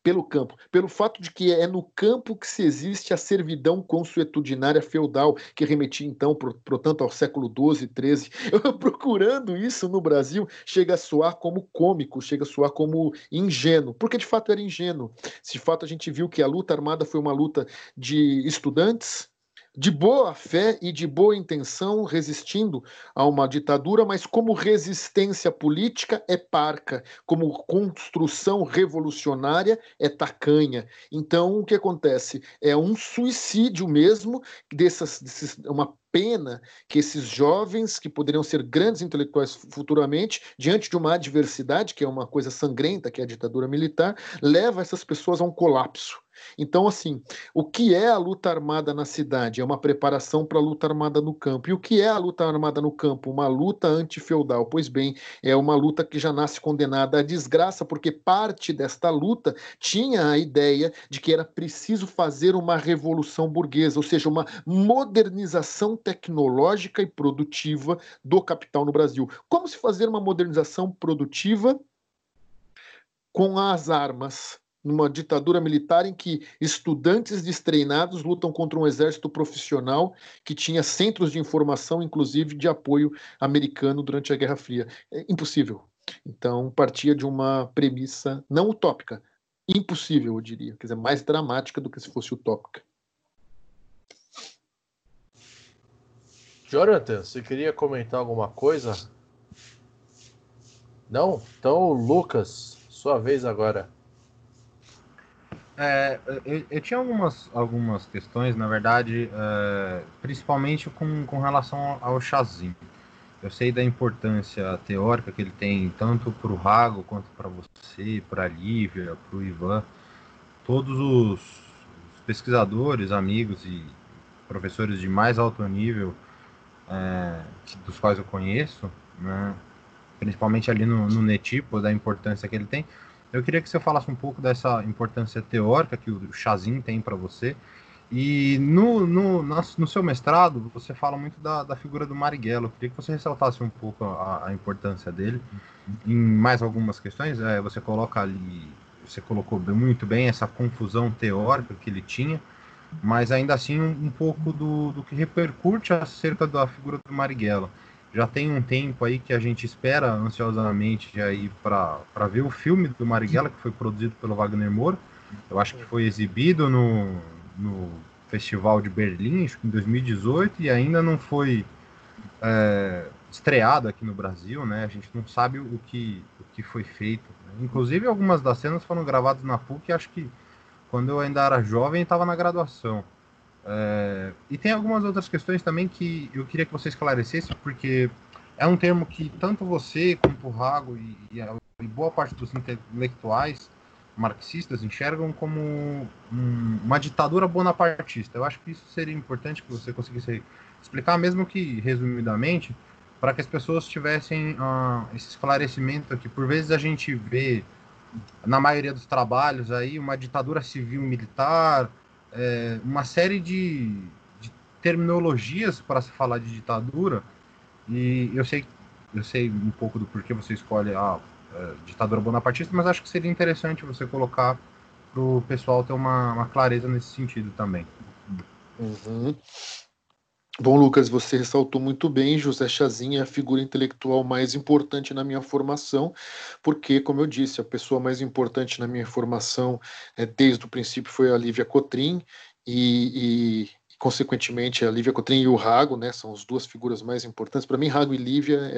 pelo campo, pelo fato de que é no campo que se existe a servidão consuetudinária feudal, que remetia então, portanto, ao século XII, XIII. Eu, procurando isso no Brasil, chega a soar como cômico, chega a soar como ingênuo, porque de fato era ingênuo. De fato a gente viu que a luta armada foi uma luta de estudantes, de boa fé e de boa intenção, resistindo a uma ditadura, mas como resistência política é parca, como construção revolucionária é tacanha. Então, o que acontece? É um suicídio mesmo, uma pena que esses jovens, que poderiam ser grandes intelectuais futuramente, diante de uma adversidade, que é uma coisa sangrenta, que é a ditadura militar, leva essas pessoas a um colapso. Então, assim, o que é a luta armada na cidade? É uma preparação para a luta armada no campo. E o que é a luta armada no campo? Uma luta antifeudal. Pois bem, é uma luta que já nasce condenada à desgraça, porque parte desta luta tinha a ideia de que era preciso fazer uma revolução burguesa, ou seja, uma modernização tecnológica e produtiva do capital no Brasil. Como se fazer uma modernização produtiva com as armas? Numa ditadura militar em que estudantes destreinados lutam contra um exército profissional que tinha centros de informação, inclusive de apoio americano durante a Guerra Fria. É impossível. Então, partia de uma premissa não utópica, impossível, eu diria. Quer dizer, mais dramática do que se fosse utópica. Jonathan, você queria comentar alguma coisa? Não? Então, Lucas, sua vez agora. Eu tinha algumas questões, na verdade, principalmente com relação ao Chasin. Eu sei da importância teórica que ele tem, tanto para o Rago, quanto para você, para a Lívia, para o Ivan. Todos os pesquisadores, amigos e professores de mais alto nível, dos quais eu conheço, né, principalmente ali no NETIPO, da importância que ele tem. Eu queria que você falasse um pouco dessa importância teórica que o Chasin tem para você E no seu mestrado, você fala muito da figura do Marighella. Eu queria que você ressaltasse um pouco a importância dele. Em mais algumas questões, você coloca ali, você colocou muito bem essa confusão teórica que ele tinha, mas ainda assim um pouco do que repercute acerca da figura do Marighella. Já tem um tempo aí que a gente espera ansiosamente para ver o filme do Marighella, que foi produzido pelo Wagner Moura. Eu acho que foi exibido no Festival de Berlim, acho que em 2018, e ainda não foi estreado aqui no Brasil, né? A gente não sabe o que foi feito. Inclusive, algumas das cenas foram gravadas na PUC, acho que quando eu ainda era jovem, estava na graduação. E tem algumas outras questões também que eu queria que você esclarecesse, porque é um termo que tanto você quanto o Rago e boa parte dos intelectuais marxistas enxergam como uma ditadura bonapartista. Eu acho que isso seria importante que você conseguisse explicar, mesmo que resumidamente, para que as pessoas tivessem esse esclarecimento aqui. Por vezes a gente vê, na maioria dos trabalhos, aí, uma ditadura civil-militar, uma série de terminologias para se falar de ditadura, e eu sei um pouco do porquê você escolhe a ditadura bonapartista, mas acho que seria interessante você colocar para o pessoal ter uma clareza nesse sentido também. Uhum. Bom, Lucas, você ressaltou muito bem. José Chasin é a figura intelectual mais importante na minha formação, porque, como eu disse, a pessoa mais importante na minha formação desde o princípio foi a Lívia Cotrim e consequentemente, a Lívia Cotrim e o Rago, né, são as duas figuras mais importantes. Para mim, Rago e Lívia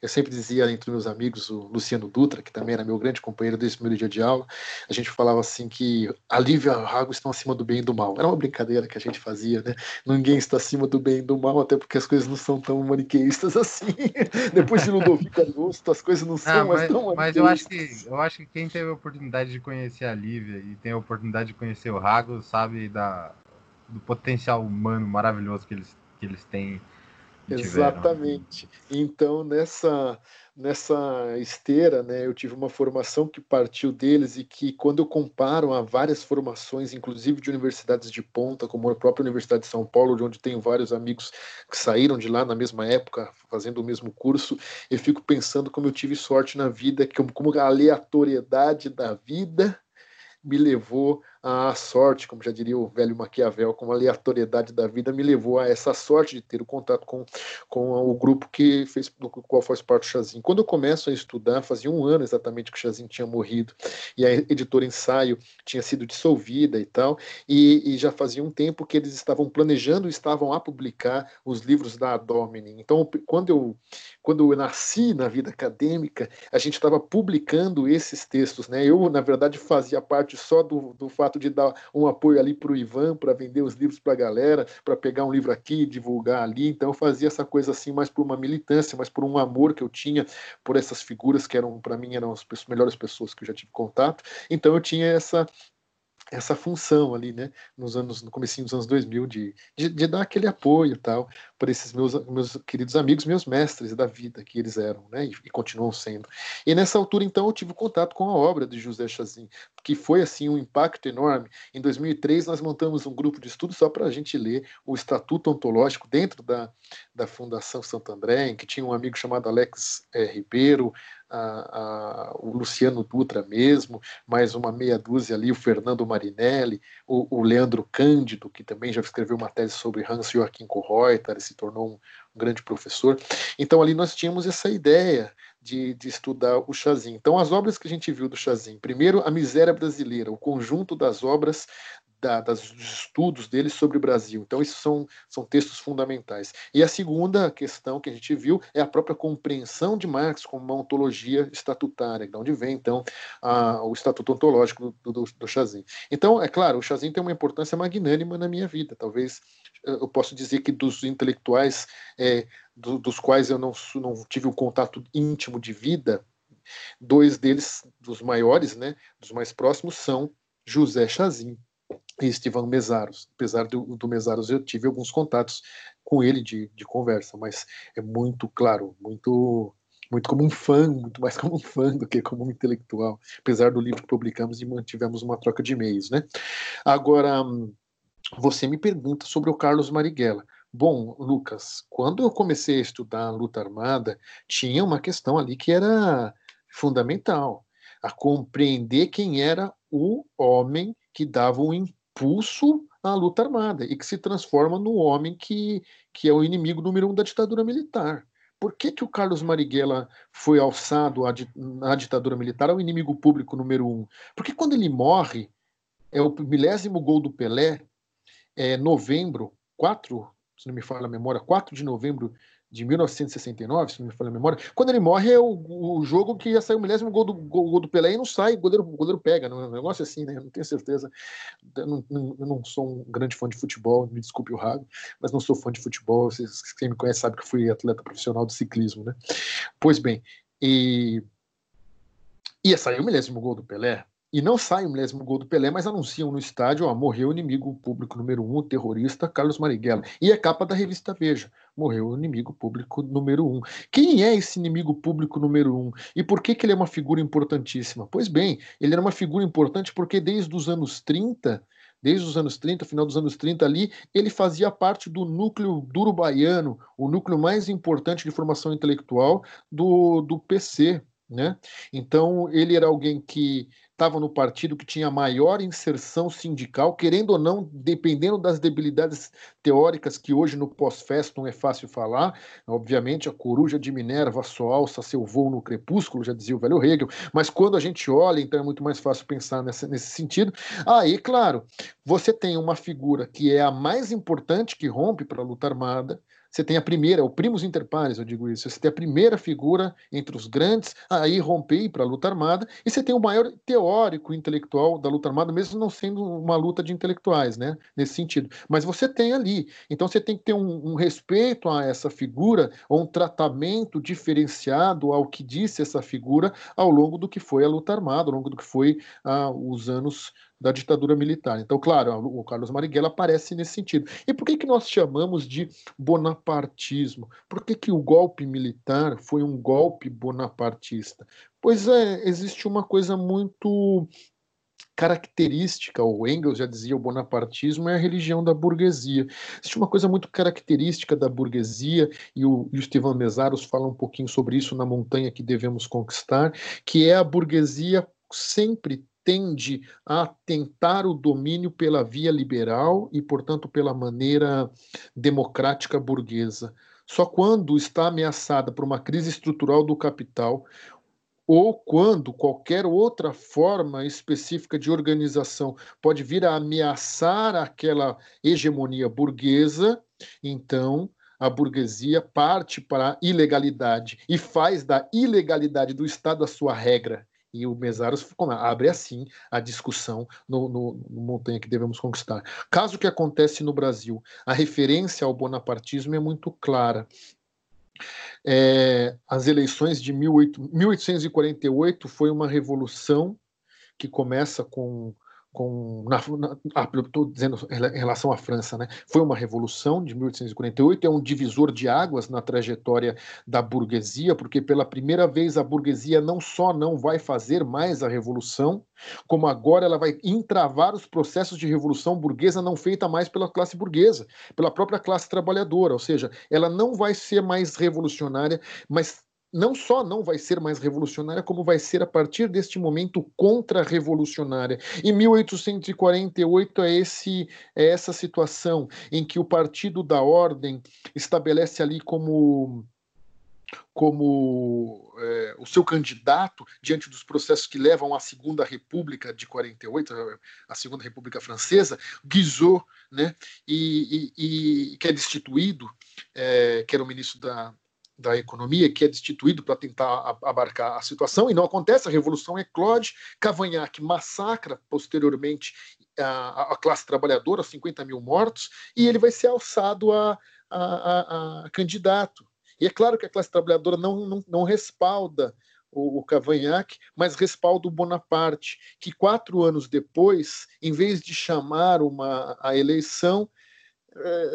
eu sempre dizia entre meus amigos, o Luciano Dutra, que também era meu grande companheiro desde o primeiro dia de aula, a gente falava assim que a Lívia e o Rago estão acima do bem e do mal. Era uma brincadeira que a gente fazia, né? Ninguém está acima do bem e do mal, até porque as coisas não são tão maniqueístas assim. Depois de Ludovico Augusto, as coisas não são mais tão maniqueístas. Mas eu acho que quem teve a oportunidade de conhecer a Lívia e tem a oportunidade de conhecer o Rago, sabe do potencial humano maravilhoso que eles têm. Exatamente. Tiveram. Então, nessa esteira, né, eu tive uma formação que partiu deles e que, quando eu comparo a várias formações, inclusive de universidades de ponta, como a própria Universidade de São Paulo, de onde tenho vários amigos que saíram de lá na mesma época, fazendo o mesmo curso, eu fico pensando como eu tive sorte na vida, como a aleatoriedade da vida me levou à sorte, como já diria o velho Maquiavel, como a aleatoriedade da vida me levou a essa sorte de ter o contato com o grupo do qual faz parte o Chasin. Quando eu começo a estudar, fazia um ano exatamente que o Chasin tinha morrido, e a editora Ensaio tinha sido dissolvida e tal, e já fazia um tempo que eles estavam planejando, estavam a publicar os livros da Ad Hominem. Então, quando eu nasci na vida acadêmica, a gente estava publicando esses textos, né? Eu, na verdade, fazia parte só do fato de dar um apoio ali para o Ivan, para vender os livros para a galera, para pegar um livro aqui, divulgar ali. Então eu fazia essa coisa assim mais por uma militância, mais por um amor que eu tinha por essas figuras que eram, para mim, eram as melhores pessoas que eu já tive contato. Então eu tinha essa função ali, né, no comecinho dos anos 2000, de dar aquele apoio tal para esses meus queridos amigos, meus mestres da vida que eles eram, né, e continuam sendo. E nessa altura, então, eu tive contato com a obra de José Chasin, que foi, assim, um impacto enorme. Em 2003, nós montamos um grupo de estudo só para a gente ler o Estatuto Ontológico dentro da Fundação Santo André, em que tinha um amigo chamado Alex Ribeiro, o Luciano Dutra mesmo, mais uma meia dúzia ali, o Fernando Marinelli, o Leandro Cândido, que também já escreveu uma tese sobre Hans-Joachim Kohrreuter, se tornou um grande professor. Então ali nós tínhamos essa ideia de estudar o Chasin. Então as obras que a gente viu do Chasin, primeiro A Miséria Brasileira, o conjunto das obras dos estudos dele sobre o Brasil. Então, esses são textos fundamentais. E a segunda questão que a gente viu é a própria compreensão de Marx como uma ontologia estatutária, de onde vem, então, o Estatuto Ontológico do Chasin. Então, é claro, o Chasin tem uma importância magnânima na minha vida. Talvez eu possa dizer que dos intelectuais dos quais eu não tive um contato íntimo de vida, dois deles, dos maiores, né, dos mais próximos, são José Chasin e István Mészáros. Apesar do Mészáros, eu tive alguns contatos com ele de conversa, mas é muito claro, muito como um fã, muito mais como um fã do que como um intelectual, apesar do livro que publicamos e mantivemos uma troca de e-mails, né? Agora, Você me pergunta sobre o Carlos Marighella. Bom, Lucas, quando eu comecei a estudar a luta armada, tinha uma questão ali que era fundamental, a compreender quem era o homem que dava um impulso à luta armada e que se transforma no homem que é o inimigo número um da ditadura militar. Por que que o Carlos Marighella foi alçado à ditadura militar, ao inimigo público número um? Porque quando ele morre, é o 10º gol do Pelé, é novembro, 4, se não me falha a memória, 4 de novembro de 1969, se não me falha a memória, quando ele morre é o jogo que ia sair o 10º gol do Pelé e não sai, o goleiro pega, não, é um negócio assim, né? Eu não tenho certeza, eu não sou um grande fã de futebol, me desculpe o Rago, mas não sou fã de futebol, quem me conhece sabe que eu fui atleta profissional de ciclismo, né? Pois bem, ia sair o 10º gol do Pelé, e não sai o 10º gol do Pelé, mas anunciam no estádio, ó, morreu o inimigo público número 1, o terrorista Carlos Marighella. E a capa da revista Veja, morreu o inimigo público número 1. Quem é esse inimigo público número 1? E por que que ele é uma figura importantíssima? Pois bem, ele era uma figura importante porque desde os anos 30, final dos anos 30 ali, ele fazia parte do núcleo duro baiano, o núcleo mais importante de formação intelectual do PC, né? Então ele era alguém que estava no partido que tinha maior inserção sindical, querendo ou não, dependendo das debilidades teóricas que hoje no pós-festo não é fácil falar, obviamente a coruja de Minerva só alça seu voo no crepúsculo, já dizia o velho Hegel, mas quando a gente olha, então é muito mais fácil pensar nesse sentido. Aí, claro, você tem uma figura que é a mais importante que rompe para a luta armada, você tem a primeira, o primus inter pares, eu digo isso, você tem a primeira figura entre os grandes, aí romper para a luta armada, e você tem o maior teórico intelectual da luta armada, mesmo não sendo uma luta de intelectuais, né, nesse sentido. Mas você tem ali, então você tem que ter um respeito a essa figura, ou um tratamento diferenciado ao que disse essa figura ao longo do que foi a luta armada, ao longo do que foi os anos da ditadura militar. Então, claro, o Carlos Marighella aparece nesse sentido. E por que que nós chamamos de bonapartismo? Por que que o golpe militar foi um golpe bonapartista? Pois é, existe uma coisa muito característica, o Engels já dizia, o bonapartismo é a religião da burguesia. Existe uma coisa muito característica da burguesia, e o István Mészáros fala um pouquinho sobre isso na Montanha que Devemos Conquistar, que é a burguesia sempre tende a tentar o domínio pela via liberal e, portanto, pela maneira democrática burguesa. Só quando está ameaçada por uma crise estrutural do capital ou quando qualquer outra forma específica de organização pode vir a ameaçar aquela hegemonia burguesa, então a burguesia parte para a ilegalidade e faz da ilegalidade do Estado a sua regra. E o Mészáros abre assim a discussão no Montanha que Devemos Conquistar. Caso que acontece no Brasil, a referência ao bonapartismo é muito clara. As eleições de 1848 foi uma revolução que começa estou dizendo em relação à França, né? Foi uma revolução de 1848, é um divisor de águas na trajetória da burguesia, porque pela primeira vez a burguesia não só não vai fazer mais a revolução, como agora ela vai entravar os processos de revolução burguesa não feita mais pela classe burguesa, pela própria classe trabalhadora, ou seja, ela não vai ser mais revolucionária, mas não só não vai ser mais revolucionária, como vai ser, a partir deste momento, contra-revolucionária. E 1848 é essa situação em que o Partido da Ordem estabelece ali como o seu candidato diante dos processos que levam à Segunda República de 48, a Segunda República Francesa, Guizot, né, e que é destituído, que era o ministro da economia, que é destituído para tentar abarcar a situação, e não acontece, a revolução eclode, Cavanhaque massacra posteriormente a classe trabalhadora, 50 mil mortos, e ele vai ser alçado a candidato. E é claro que a classe trabalhadora não respalda o Cavanhaque, mas respalda o Bonaparte, que 4 anos depois, em vez de chamar a eleição,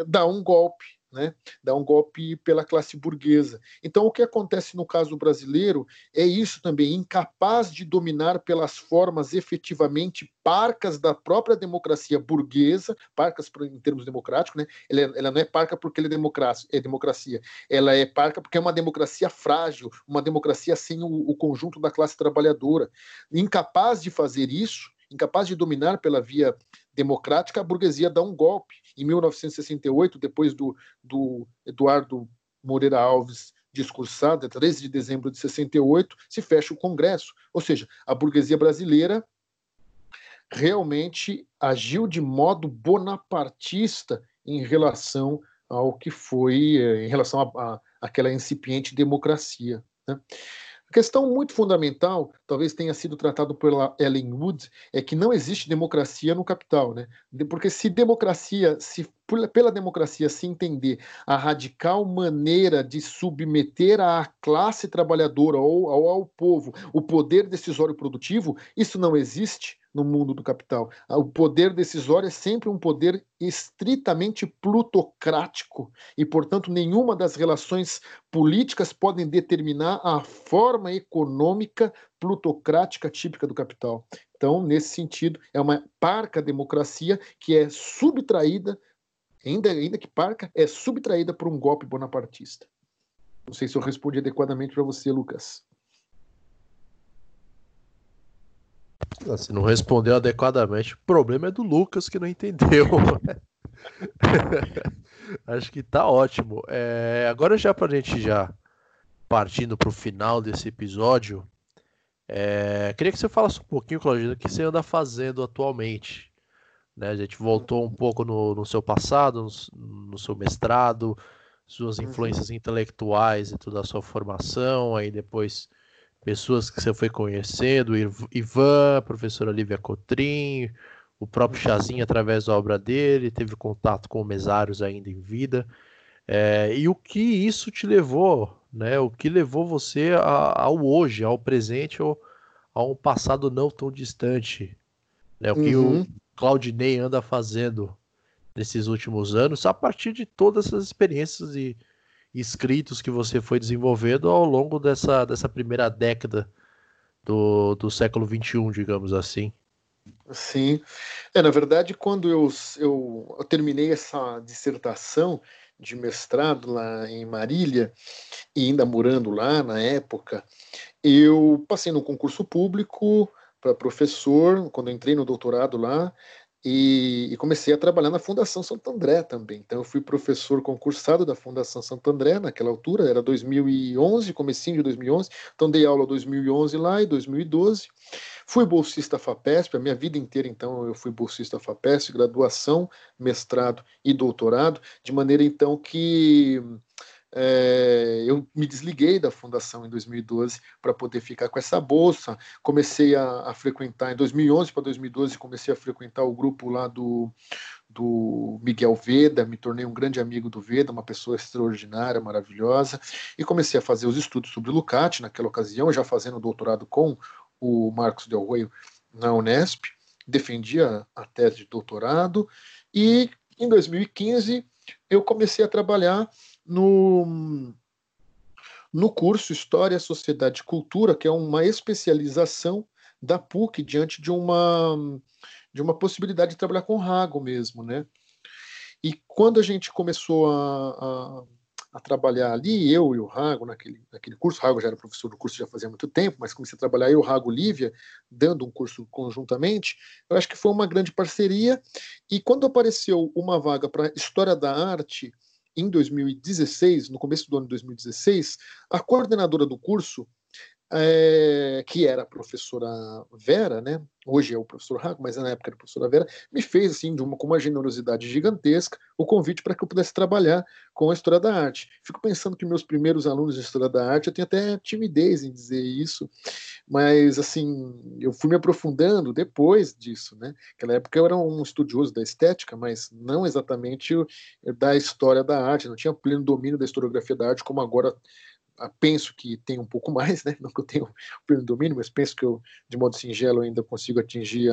dá um golpe. né? Dá um golpe pela classe burguesa. Então, o que acontece no caso brasileiro é isso também, incapaz de dominar pelas formas efetivamente parcas da própria democracia burguesa, parcas em termos democráticos, né? Ela não é parca porque ela é democracia, ela é parca porque é uma democracia frágil, uma democracia sem o conjunto da classe trabalhadora. Incapaz de fazer isso, incapaz de dominar pela via democrática, a burguesia dá um golpe. Em 1968, depois do Eduardo Moreira Alves discursar, de 13 de dezembro de 68, se fecha o Congresso. Ou seja, a burguesia brasileira realmente agiu de modo bonapartista em relação ao que foi, em relação àquela incipiente democracia, né? A questão muito fundamental, talvez tenha sido tratado pela Ellen Wood, é que não existe democracia no capital, né? Porque se pela democracia se entender a radical maneira de submeter à classe trabalhadora ou ao povo o poder decisório produtivo, isso não existe no mundo do capital. O poder decisório é sempre um poder estritamente plutocrático e, portanto, nenhuma das relações políticas podem determinar a forma econômica plutocrática típica do capital. Então, nesse sentido, é uma parca democracia que é subtraída, ainda que parca, é subtraída por um golpe bonapartista. Não sei se eu respondi adequadamente para você, Lucas. Se não respondeu adequadamente, o problema é do Lucas, que não entendeu. Acho que tá ótimo. Agora, já para a gente já partindo para o final desse episódio, queria que você falasse um pouquinho, Claudinei, o que você anda fazendo atualmente, né? A gente voltou um pouco no seu passado, no seu mestrado, suas influências intelectuais e toda a sua formação, aí depois pessoas que você foi conhecendo, Ivan, a professora Lívia Cotrim, o próprio Chasin através da obra dele, teve contato com Mészáros ainda em vida. E o que isso te levou, né? O que levou você ao hoje, ao presente, ou a um passado não tão distante, né? O que o Claudinei anda fazendo nesses últimos anos, a partir de todas essas experiências e escritos que você foi desenvolvendo ao longo dessa primeira década do século XXI, digamos assim. Sim. Na verdade, quando eu terminei essa dissertação de mestrado lá em Marília, e ainda morando lá na época, eu passei num concurso público para professor, quando eu entrei no doutorado lá, e comecei a trabalhar na Fundação Santo André também. Então eu fui professor concursado da Fundação Santo André naquela altura, era 2011, comecinho de 2011, então dei aula 2011 lá e 2012. Fui bolsista FAPESP, a minha vida inteira então eu fui bolsista FAPESP, graduação, mestrado e doutorado, de maneira então que eu me desliguei da fundação em 2012 para poder ficar com essa bolsa. Comecei a frequentar, em 2011 para 2012, comecei a frequentar o grupo lá do Miguel Veda, me tornei um grande amigo do Veda, uma pessoa extraordinária, maravilhosa, e comecei a fazer os estudos sobre Lukács, naquela ocasião, já fazendo doutorado com o Marcos Del Royo na Unesp, defendia a tese de doutorado, e em 2015 eu comecei a trabalhar no curso História, Sociedade e Cultura, que é uma especialização da PUC diante de uma possibilidade de trabalhar com Rago mesmo, né? E quando a gente começou a trabalhar ali, eu e o Rago, naquele curso, o Rago já era professor do curso já fazia muito tempo, mas comecei a trabalhar eu, o Rago, Lívia, dando um curso conjuntamente, eu acho que foi uma grande parceria, e quando apareceu uma vaga para História da Arte, em 2016, no começo do ano de 2016, a coordenadora do curso, que era a professora Vera, né? Hoje é o professor Rago, mas na época era a professora Vera, me fez assim, com uma generosidade gigantesca, o convite para que eu pudesse trabalhar com a História da Arte. Fico pensando que meus primeiros alunos de História da Arte, eu tenho até timidez em dizer isso, mas assim, eu fui me aprofundando depois disso, né? Naquela época eu era um estudioso da estética, mas não exatamente da História da Arte, não tinha pleno domínio da historiografia da arte como agora penso que tem um pouco mais, né? Não que eu tenha um pleno domínio, mas penso que eu, de modo singelo, ainda consigo atingir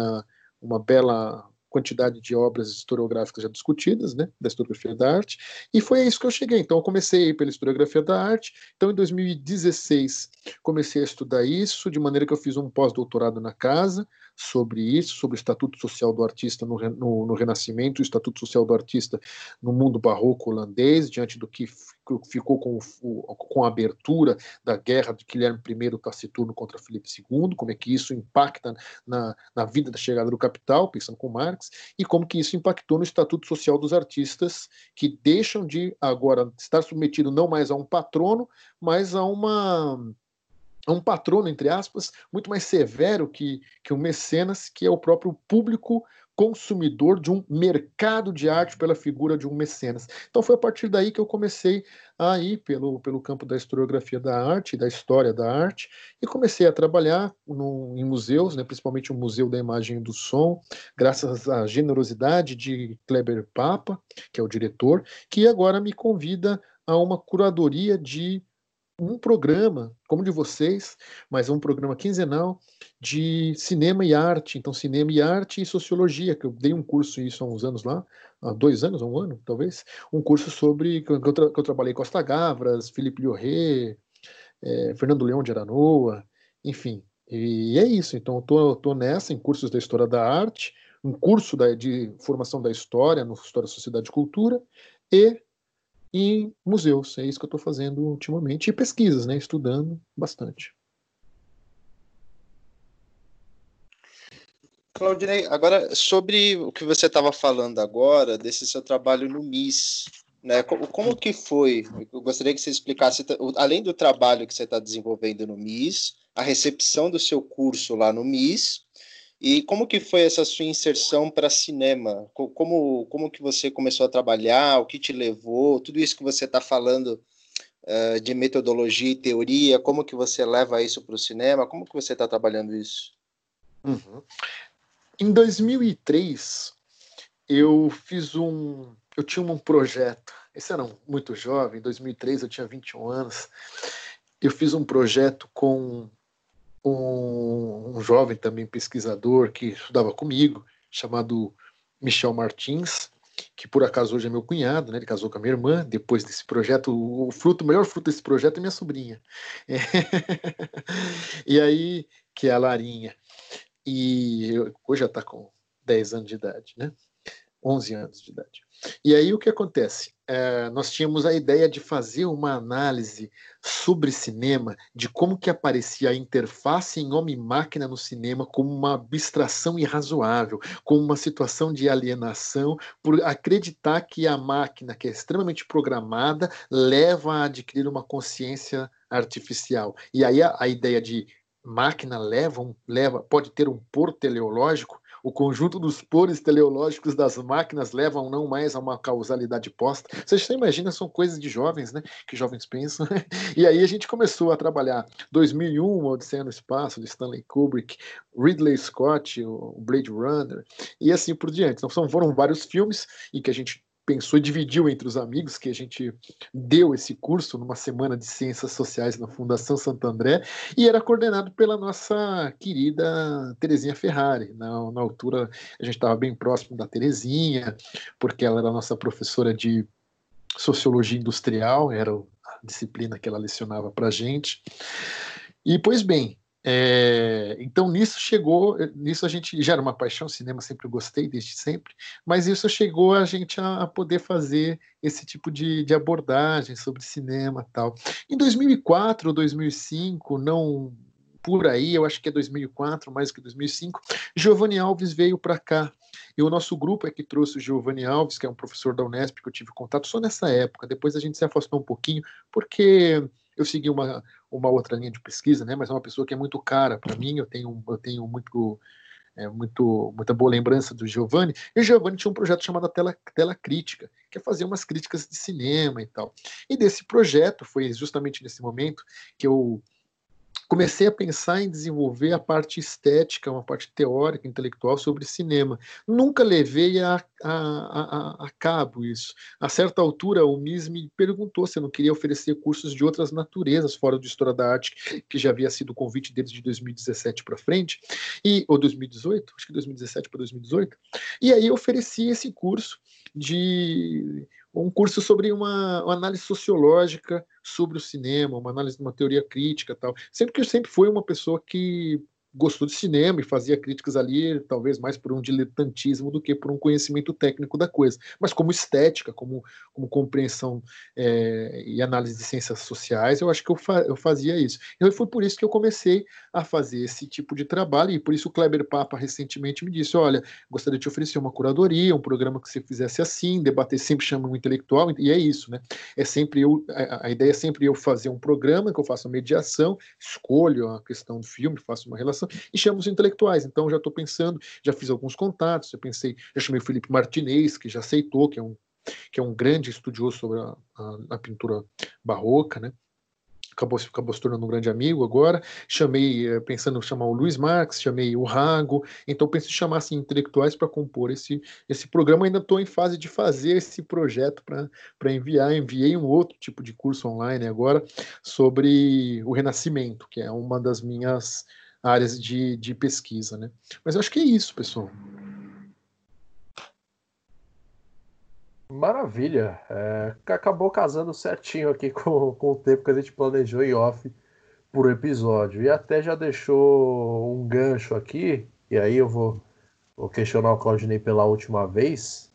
uma bela quantidade de obras historiográficas já discutidas, né, da historiografia da arte, e foi a isso que eu cheguei. Então, eu comecei pela historiografia da arte, então, em 2016, comecei a estudar isso, de maneira que eu fiz um pós-doutorado na casa sobre isso, sobre o Estatuto Social do Artista no Renascimento, o Estatuto Social do Artista no mundo barroco holandês, diante do que ficou com a abertura da guerra de Guilherme I Taciturno contra Filipe II, como é que isso impacta na vida da chegada do capital, pensando com Marx, e como que isso impactou no Estatuto Social dos Artistas, que deixam de agora estar submetido não mais a um patrono, mas a um patrono, entre aspas, muito mais severo que o mecenas, que é o próprio público consumidor de um mercado de arte pela figura de um mecenas. Então foi a partir daí que eu comecei a ir pelo campo da historiografia da arte, da história da arte, e comecei a trabalhar em museus, né, principalmente o Museu da Imagem e do Som, graças à generosidade de Kleber Papa, que é o diretor, que agora me convida a uma curadoria de um programa, como de vocês, mas um programa quinzenal de cinema e arte. Então, cinema e arte e sociologia, que eu dei um curso isso há uns anos lá, há 2 anos, há 1 ano, talvez, um curso sobre, que eu trabalhei Costa Gavras, Filipe Lloré, Fernando Leão de Aranoa, enfim. E é isso. Então, eu tô nessa, em cursos da História da Arte, um curso de formação da História, no História, Sociedade e Cultura, e em museus, é isso que eu estou fazendo ultimamente, e pesquisas, né, estudando bastante. Claudinei, agora sobre o que você estava falando agora, desse seu trabalho no MIS, né, como que foi? Eu gostaria que você explicasse, além do trabalho que você está desenvolvendo no MIS, a recepção do seu curso lá no MIS, e como que foi essa sua inserção para cinema? Como que você começou a trabalhar? O que te levou? Tudo isso que você está falando de metodologia e teoria, como que você leva isso para o cinema? Como que você está trabalhando isso? Uhum. Em 2003, eu tinha um projeto. Esse era muito jovem, em 2003 eu tinha 21 anos. Eu fiz um projeto com um jovem também pesquisador que estudava comigo, chamado Michel Martins, que por acaso hoje é meu cunhado, né? Ele casou com a minha irmã. Depois desse projeto, o melhor fruto desse projeto é minha sobrinha. E aí, que é a Larinha. E hoje já está com 10 anos de idade, né? 11 anos de idade. E aí o que acontece? Nós tínhamos a ideia de fazer uma análise sobre cinema, de como que aparecia a interface em homem e máquina no cinema como uma abstração irrazoável, como uma situação de alienação, por acreditar que a máquina, que é extremamente programada, leva a adquirir uma consciência artificial. E aí a ideia de máquina pode ter um pôr teleológico. O conjunto dos pores teleológicos das máquinas levam não mais a uma causalidade posta. Vocês imaginam, são coisas de jovens, né? Que jovens pensam. E aí a gente começou a trabalhar. 2001, Odisseia no Espaço, de Stanley Kubrick, Ridley Scott, o Blade Runner, e assim por diante. Então foram vários filmes em que a gente pensou e dividiu entre os amigos, que a gente deu esse curso numa semana de ciências sociais na Fundação Santo André, e era coordenado pela nossa querida Terezinha Ferrari. Na altura, a gente estava bem próximo da Terezinha, porque ela era nossa professora de sociologia industrial, era a disciplina que ela lecionava para a gente. E, pois bem, então nisso a gente já era uma paixão, cinema sempre gostei, desde sempre, mas isso chegou a gente a poder fazer esse tipo de abordagem sobre cinema e tal. Em 2004 ou 2005, não por aí, eu acho que é 2004 mais que 2005, Giovanni Alves veio para cá. E o nosso grupo é que trouxe o Giovanni Alves, que é um professor da Unesp que eu tive contato só nessa época. Depois a gente se afastou um pouquinho, porque eu segui uma outra linha de pesquisa, né? Mas é uma pessoa que é muito cara para mim, eu tenho muita boa lembrança do Giovanni, e o Giovanni tinha um projeto chamado Tela Crítica, que é fazer umas críticas de cinema e tal. E desse projeto, foi justamente nesse momento que eu comecei a pensar em desenvolver a parte estética, uma parte teórica, intelectual sobre cinema. Nunca levei a a cabo isso. A certa altura, o MIS me perguntou se eu não queria oferecer cursos de outras naturezas, fora do História da Arte, que já havia sido o convite deles de 2017 para frente, ou 2018, acho que 2017 para 2018, e aí eu ofereci esse curso, um curso sobre uma análise sociológica sobre o cinema, uma análise de uma teoria crítica e tal. Sempre que eu sempre fui uma pessoa que gostou de cinema e fazia críticas ali, talvez mais por um diletantismo do que por um conhecimento técnico da coisa, mas como estética, como compreensão e análise de ciências sociais, eu acho que eu fazia isso. E foi por isso que eu comecei a fazer esse tipo de trabalho, e por isso o Kleber Papa recentemente me disse, olha, gostaria de te oferecer uma curadoria, um programa que você fizesse assim, debater, sempre chama um intelectual, e é isso, né? É sempre a ideia é sempre eu fazer um programa, que eu faço a mediação, escolho a questão do filme, faço uma relação, e chamo os intelectuais. Então já estou pensando, já fiz alguns contatos, já chamei o Felipe Martinez, que já aceitou, que é um grande estudioso sobre a pintura barroca, né? Acabou se tornando um grande amigo agora. Chamei, pensando em chamar o Luiz Marx, chamei o Rago, então penso em chamar assim, intelectuais para compor esse programa. Ainda estou em fase de fazer esse projeto para enviar. Enviei um outro tipo de curso online agora sobre o Renascimento, que é uma das minhas áreas de pesquisa, né? Mas eu acho que é isso, pessoal. Maravilha. Acabou casando certinho aqui com o tempo que a gente planejou em off por episódio. E até já deixou um gancho aqui, e aí eu vou questionar o Claudinei pela última vez,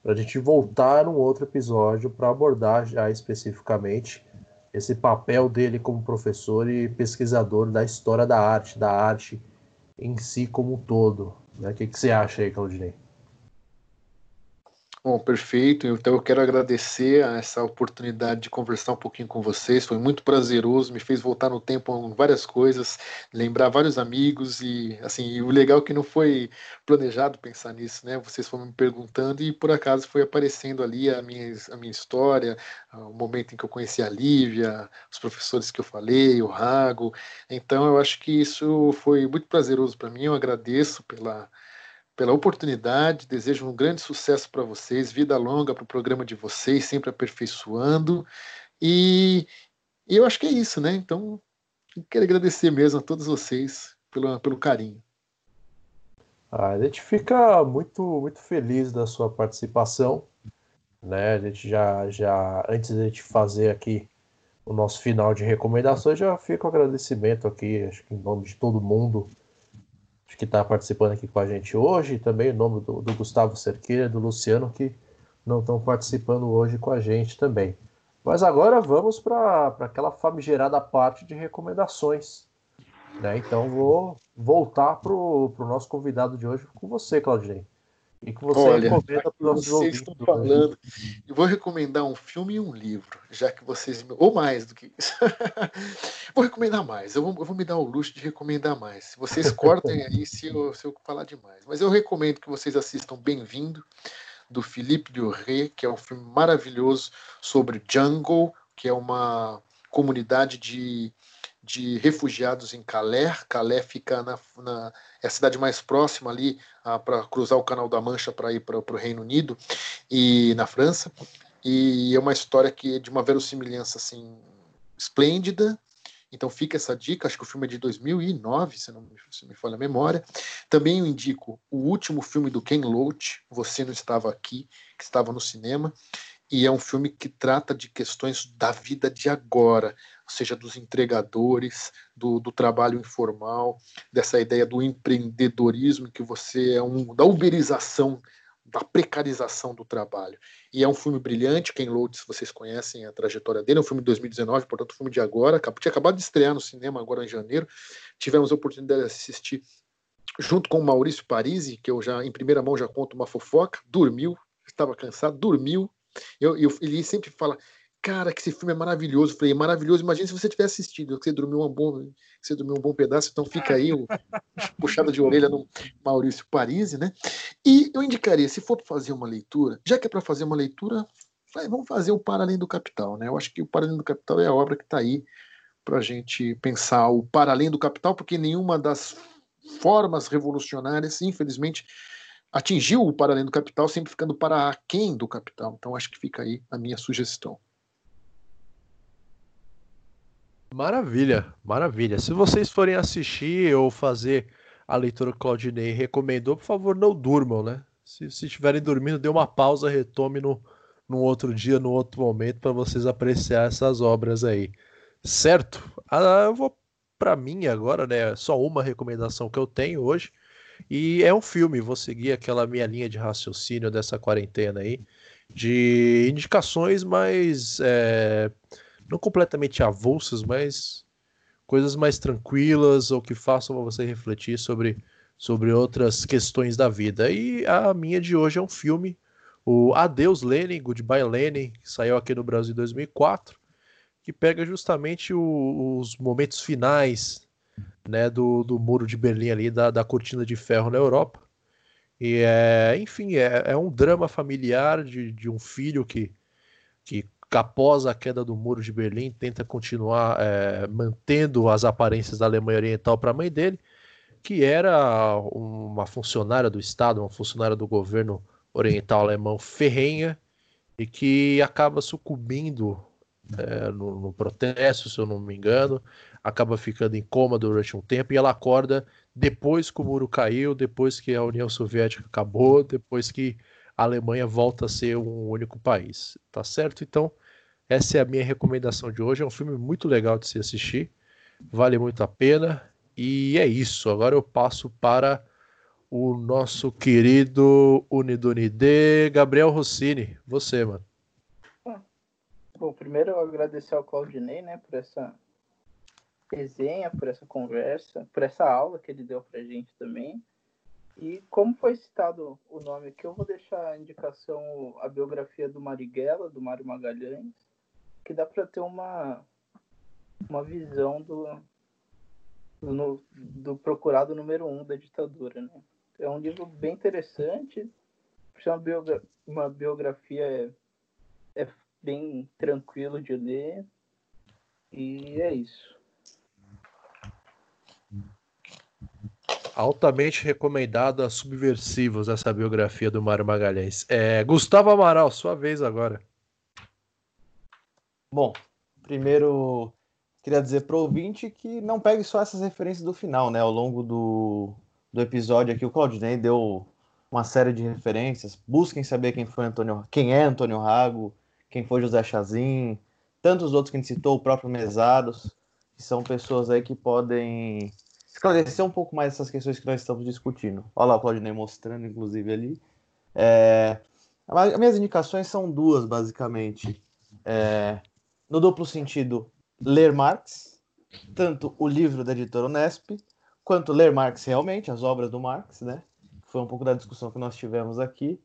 para a gente voltar num outro episódio para abordar já especificamente esse papel dele como professor e pesquisador da história da arte em si como um todo. Né? O que você acha aí, Claudinei? Bom, perfeito. Então eu quero agradecer a essa oportunidade de conversar um pouquinho com vocês. Foi muito prazeroso, me fez voltar no tempo em várias coisas, lembrar vários amigos e assim, e o legal é que não foi planejado pensar nisso, né? Vocês foram me perguntando e por acaso foi aparecendo ali a minha história, o momento em que eu conheci a Lívia, os professores que eu falei, o Rago. Então eu acho que isso foi muito prazeroso para mim. Eu agradeço pela oportunidade, desejo um grande sucesso para vocês, vida longa para o programa de vocês, sempre aperfeiçoando, e eu acho que é isso, né? Então, quero agradecer mesmo a todos vocês pelo carinho. A gente fica muito, muito feliz da sua participação, né? A gente já antes de a gente fazer aqui o nosso final de recomendações, já fica o agradecimento aqui, acho que em nome de todo mundo que está participando aqui com a gente hoje, e também em nome do Gustavo Cerqueira, do Luciano, que não estão participando hoje com a gente também. Mas agora vamos para aquela famigerada parte de recomendações, né? Então vou voltar para o nosso convidado de hoje com você, Claudinei. E que você recomenda para os nossos ouvintes. Vocês estão falando. Eu vou recomendar um filme e um livro, já que vocês... Ou mais do que isso. Vou recomendar mais. Eu vou me dar o luxo de recomendar mais. Vocês cortem aí se eu falar demais. Mas eu recomendo que vocês assistam Bem-vindo, do Philippe Duret, que é um filme maravilhoso sobre Jungle, que é uma comunidade de refugiados em Calais. Calais fica é a cidade mais próxima ali para cruzar o Canal da Mancha para ir para o Reino Unido e na França. E é uma história que é de uma verossimilhança assim, esplêndida. Então fica essa dica. Acho que o filme é de 2009, se não me falha a memória. Também eu indico o último filme do Ken Loach, Você Não Estava Aqui, que estava no cinema. E é um filme que trata de questões da vida de agora, ou seja, dos entregadores, do trabalho informal, dessa ideia do empreendedorismo, que você é da uberização, da precarização do trabalho. E é um filme brilhante. Ken Loach, vocês conhecem a trajetória dele, é um filme de 2019, portanto, um filme de agora, tinha acabado de estrear no cinema agora em janeiro, tivemos a oportunidade de assistir junto com o Maurício Parisi, que eu já, em primeira mão, já conto uma fofoca, dormiu, estava cansado, dormiu. Ele sempre fala, cara, que esse filme é maravilhoso. Eu falei, maravilhoso, imagina se você tivesse assistido, que você dormiu um bom pedaço. Então fica aí puxada de orelha no Maurício Parisi, né? E eu indicaria, se for fazer uma leitura, já que é para fazer uma leitura, vamos fazer o Para Além do Capital, né? Eu acho que o Para Além do Capital é a obra que está aí para a gente pensar o Para Além do Capital, porque nenhuma das formas revolucionárias, infelizmente, atingiu o para além do capital, sempre ficando para aquém do capital. Então, acho que fica aí a minha sugestão. Maravilha, maravilha. Se vocês forem assistir ou fazer a leitura que o Claudinei recomendou, por favor, não durmam, né? Se estiverem dormindo, dê uma pausa, retome num outro dia, num outro momento, para vocês apreciar essas obras aí. Certo? Eu vou para mim agora, né? Só uma recomendação que eu tenho hoje. E é um filme, vou seguir aquela minha linha de raciocínio dessa quarentena aí, de indicações mais, não completamente avulsas, mas coisas mais tranquilas ou que façam você refletir sobre outras questões da vida. E a minha de hoje é um filme, o Adeus Lenin, Goodbye Lenin, que saiu aqui no Brasil em 2004, que pega justamente os momentos finais, né, do Muro de Berlim ali, da cortina de ferro na Europa. E enfim, é um drama familiar de um filho que após a queda do Muro de Berlim tenta continuar mantendo as aparências da Alemanha Oriental para a mãe dele, que era uma funcionária do Estado, uma funcionária do governo oriental alemão ferrenha, e que acaba sucumbindo no protesto, se eu não me engano, acaba ficando em coma durante um tempo, e ela acorda depois que o muro caiu, depois que a União Soviética acabou, depois que a Alemanha volta a ser um único país, tá certo? Então, essa é a minha recomendação de hoje, é um filme muito legal de se assistir, vale muito a pena, e é isso, agora eu passo para o nosso querido Unidunide, Gabriel Rossini, você, mano. Bom, primeiro eu agradecer ao Claudinei, né, por essa resenha, por essa conversa, por essa aula que ele deu pra gente também. E como foi citado o nome aqui, eu vou deixar a indicação, a biografia do Marighella, do Mário Magalhães, que dá para ter uma visão do procurado número 1 da ditadura, né? É um livro bem interessante, uma biografia é bem tranquilo de ler, e é isso. Altamente recomendada, Subversivos, essa biografia do Mário Magalhães. Gustavo Amaral, sua vez agora. Bom, primeiro queria dizer pro ouvinte que não pegue só essas referências do final, né? Ao longo do episódio aqui, o Claudinei deu uma série de referências. Busquem saber quem é Antônio Rago, quem foi José Chasin, tantos outros que a gente citou, o próprio Mészáros, que são pessoas aí que podem esclarecer um pouco mais essas questões que nós estamos discutindo. Olha lá o Claudinei mostrando, inclusive, ali. As minhas indicações são duas, basicamente. No duplo sentido, ler Marx, tanto o livro da editora Unesp, quanto ler Marx realmente, as obras do Marx, né? Foi um pouco da discussão que nós tivemos aqui.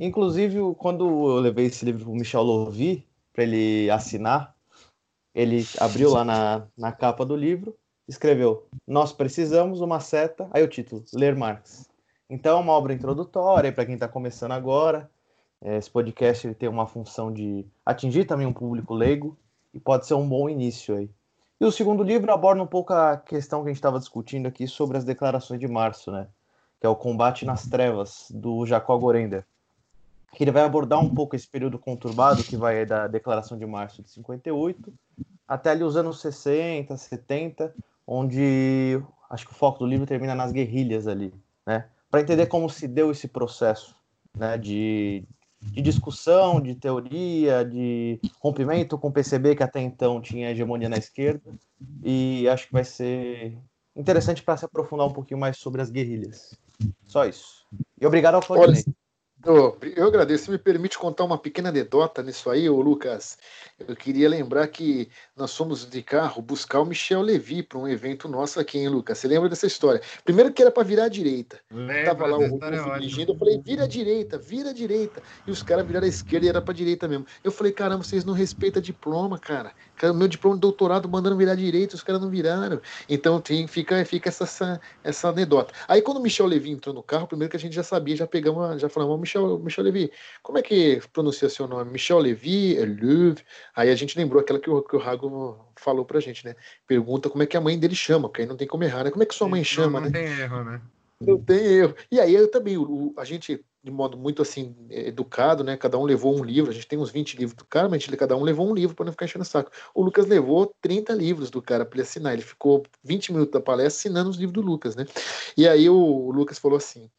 Inclusive, quando eu levei esse livro para o Michael Löwy, para ele assinar, ele abriu lá na capa do livro, escreveu: "Nós precisamos", uma seta, aí o título, Ler Marx. Então, uma obra introdutória para quem está começando agora. Esse podcast ele tem uma função de atingir também um público leigo, e pode ser um bom início aí. E o segundo livro aborda um pouco a questão que a gente estava discutindo aqui sobre as declarações de março, né? Que é o Combate nas Trevas, do Jacob Gorender, que ele vai abordar um pouco esse período conturbado que vai da Declaração de Março de 58 até ali os anos 60, 70, onde acho que o foco do livro termina nas guerrilhas ali, né? Para entender como se deu esse processo, né, de discussão, de teoria, de rompimento com o PCB, que até então tinha hegemonia na esquerda, e acho que vai ser interessante para se aprofundar um pouquinho mais sobre as guerrilhas. Só isso. E obrigado ao Claudinei. Eu agradeço. Me permite contar uma pequena anedota nisso aí, ô Lucas. Eu queria lembrar que nós fomos de carro buscar o Michael Löwy para um evento nosso aqui, hein, Lucas? Você lembra dessa história? Primeiro que era para virar à direita. Estava lá o Rufo dirigindo, eu falei, vira à direita. E os caras viraram à esquerda e era para a direita mesmo. Eu falei, caramba, vocês não respeitam diploma, cara. Meu diploma de doutorado mandando virar à direita, os caras não viraram. Então fica essa anedota. Aí quando o Michael Löwy entrou no carro, primeiro que a gente já sabia, já falamos, Michael Löwy, como é que pronuncia seu nome? Michael Löwy, aí a gente lembrou aquela que o Rago falou pra gente, né? Pergunta como é que a mãe dele chama, porque aí não tem como errar, né? Como é que sua mãe chama, né? Não tem erro, né? Não tem erro. E aí eu também, a gente, de modo muito assim, educado, né? Cada um levou um livro, a gente tem uns 20 livros do cara, mas cada um levou um livro para não ficar enchendo o saco. O Lucas levou 30 livros do cara para ele assinar, ele ficou 20 minutos da palestra assinando os livros do Lucas, né? E aí o Lucas falou assim,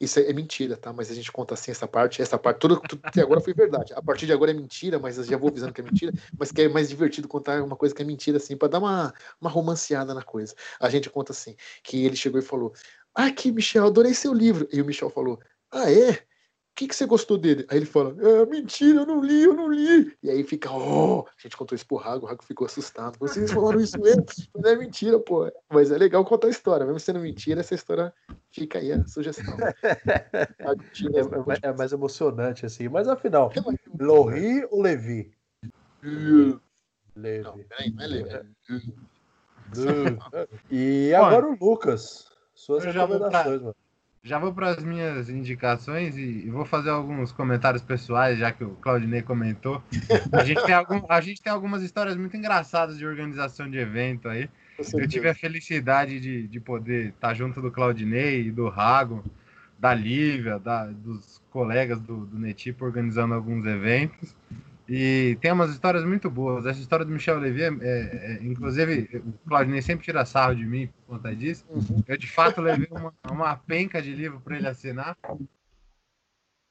isso é mentira, tá? Mas a gente conta assim essa parte, tudo até agora foi verdade. A partir de agora é mentira, mas eu já vou avisando que é mentira, mas que é mais divertido contar uma coisa que é mentira, assim, para dar uma romanceada na coisa. A gente conta assim, que ele chegou e falou, aqui, Michel, adorei seu livro. E o Michel falou, ah, é? O que você gostou dele? Aí ele fala, ah, mentira, eu não li. E aí fica, a gente contou isso pro Rago, o Rago ficou assustado. Vocês falaram isso mesmo? Mas é mentira, pô. Mas é legal contar a história. Mesmo sendo mentira, essa história fica aí a sugestão. É mais emocionante, assim. Mas, afinal, Lohi ou Levi? Levi. Não, peraí, não é Levi. E agora o Lucas. Suas recomendações, mano. Já vou para as minhas indicações e vou fazer alguns comentários pessoais, já que o Claudinei comentou. A gente tem algumas histórias muito engraçadas de organização de evento aí. Eu tive a felicidade de poder estar junto do Claudinei, do Rago, da Lívia, dos colegas do NETIPO organizando alguns eventos. E tem umas histórias muito boas. Essa história do Michael Löwy, inclusive, o Claudinei sempre tira sarro de mim por conta disso. Eu, de fato, levei uma penca de livro para ele assinar.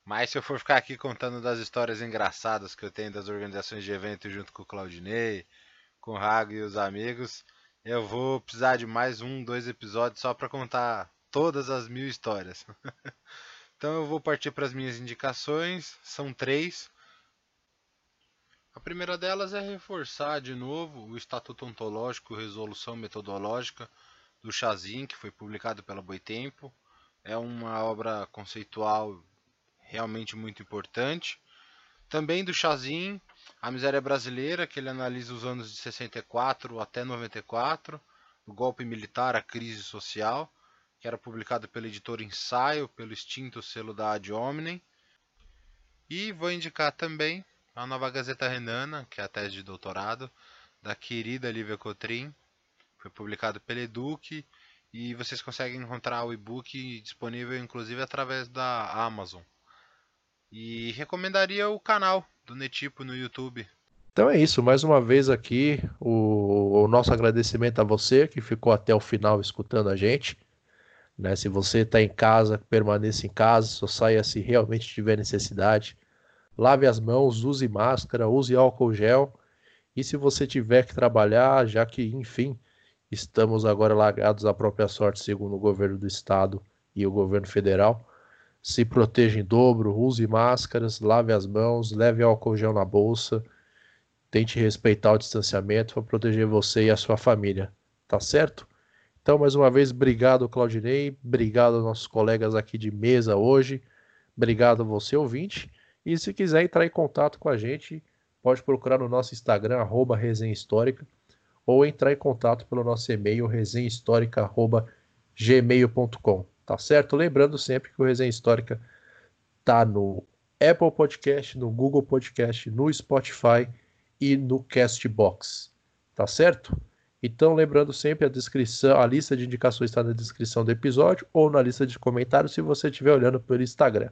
Mas se eu for ficar aqui contando das histórias engraçadas que eu tenho das organizações de evento junto com o Claudinei, com o Rago e os amigos, eu vou precisar de mais 1, 2 episódios só para contar todas as 1000 histórias. Então eu vou partir para as minhas indicações. São 3. A primeira delas é reforçar de novo o Estatuto Ontológico e Resolução Metodológica do Chasin, que foi publicado pela Boitempo. É uma obra conceitual realmente muito importante. Também do Chasin, A Miséria Brasileira, que ele analisa os anos de 64 até 94, o golpe militar, a crise social, que era publicado pela editora Ensaio, pelo extinto selo da Ad Hominem. E vou indicar também a Nova Gazeta Renana, que é a tese de doutorado, da querida Lívia Cotrim. Foi publicado pela Eduque e vocês conseguem encontrar o e-book disponível, inclusive, através da Amazon. E recomendaria o canal do NETIPO no YouTube. Então é isso, mais uma vez aqui o nosso agradecimento a você que ficou até o final escutando a gente. Né? Se você está em casa, permaneça em casa, só saia se realmente tiver necessidade. Lave as mãos, use máscara, use álcool gel. E se você tiver que trabalhar, já que, enfim, estamos agora largados à própria sorte, segundo o governo do estado e o governo federal, se proteja em dobro, use máscaras, lave as mãos, leve álcool gel na bolsa, tente respeitar o distanciamento para proteger você e a sua família, tá certo? Então, mais uma vez, obrigado, Claudinei, obrigado aos nossos colegas aqui de mesa hoje, obrigado a você, ouvinte. E se quiser entrar em contato com a gente, pode procurar no nosso Instagram, @resenhahistórica, ou entrar em contato pelo nosso e-mail, resenhahistorica@gmail.com, tá certo? Lembrando sempre que o Resenha Histórica tá no Apple Podcast, no Google Podcast, no Spotify e no Castbox, tá certo? Então, lembrando sempre, a lista de indicações está na descrição do episódio ou na lista de comentários se você estiver olhando pelo Instagram.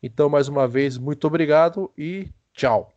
Então, mais uma vez, muito obrigado e tchau!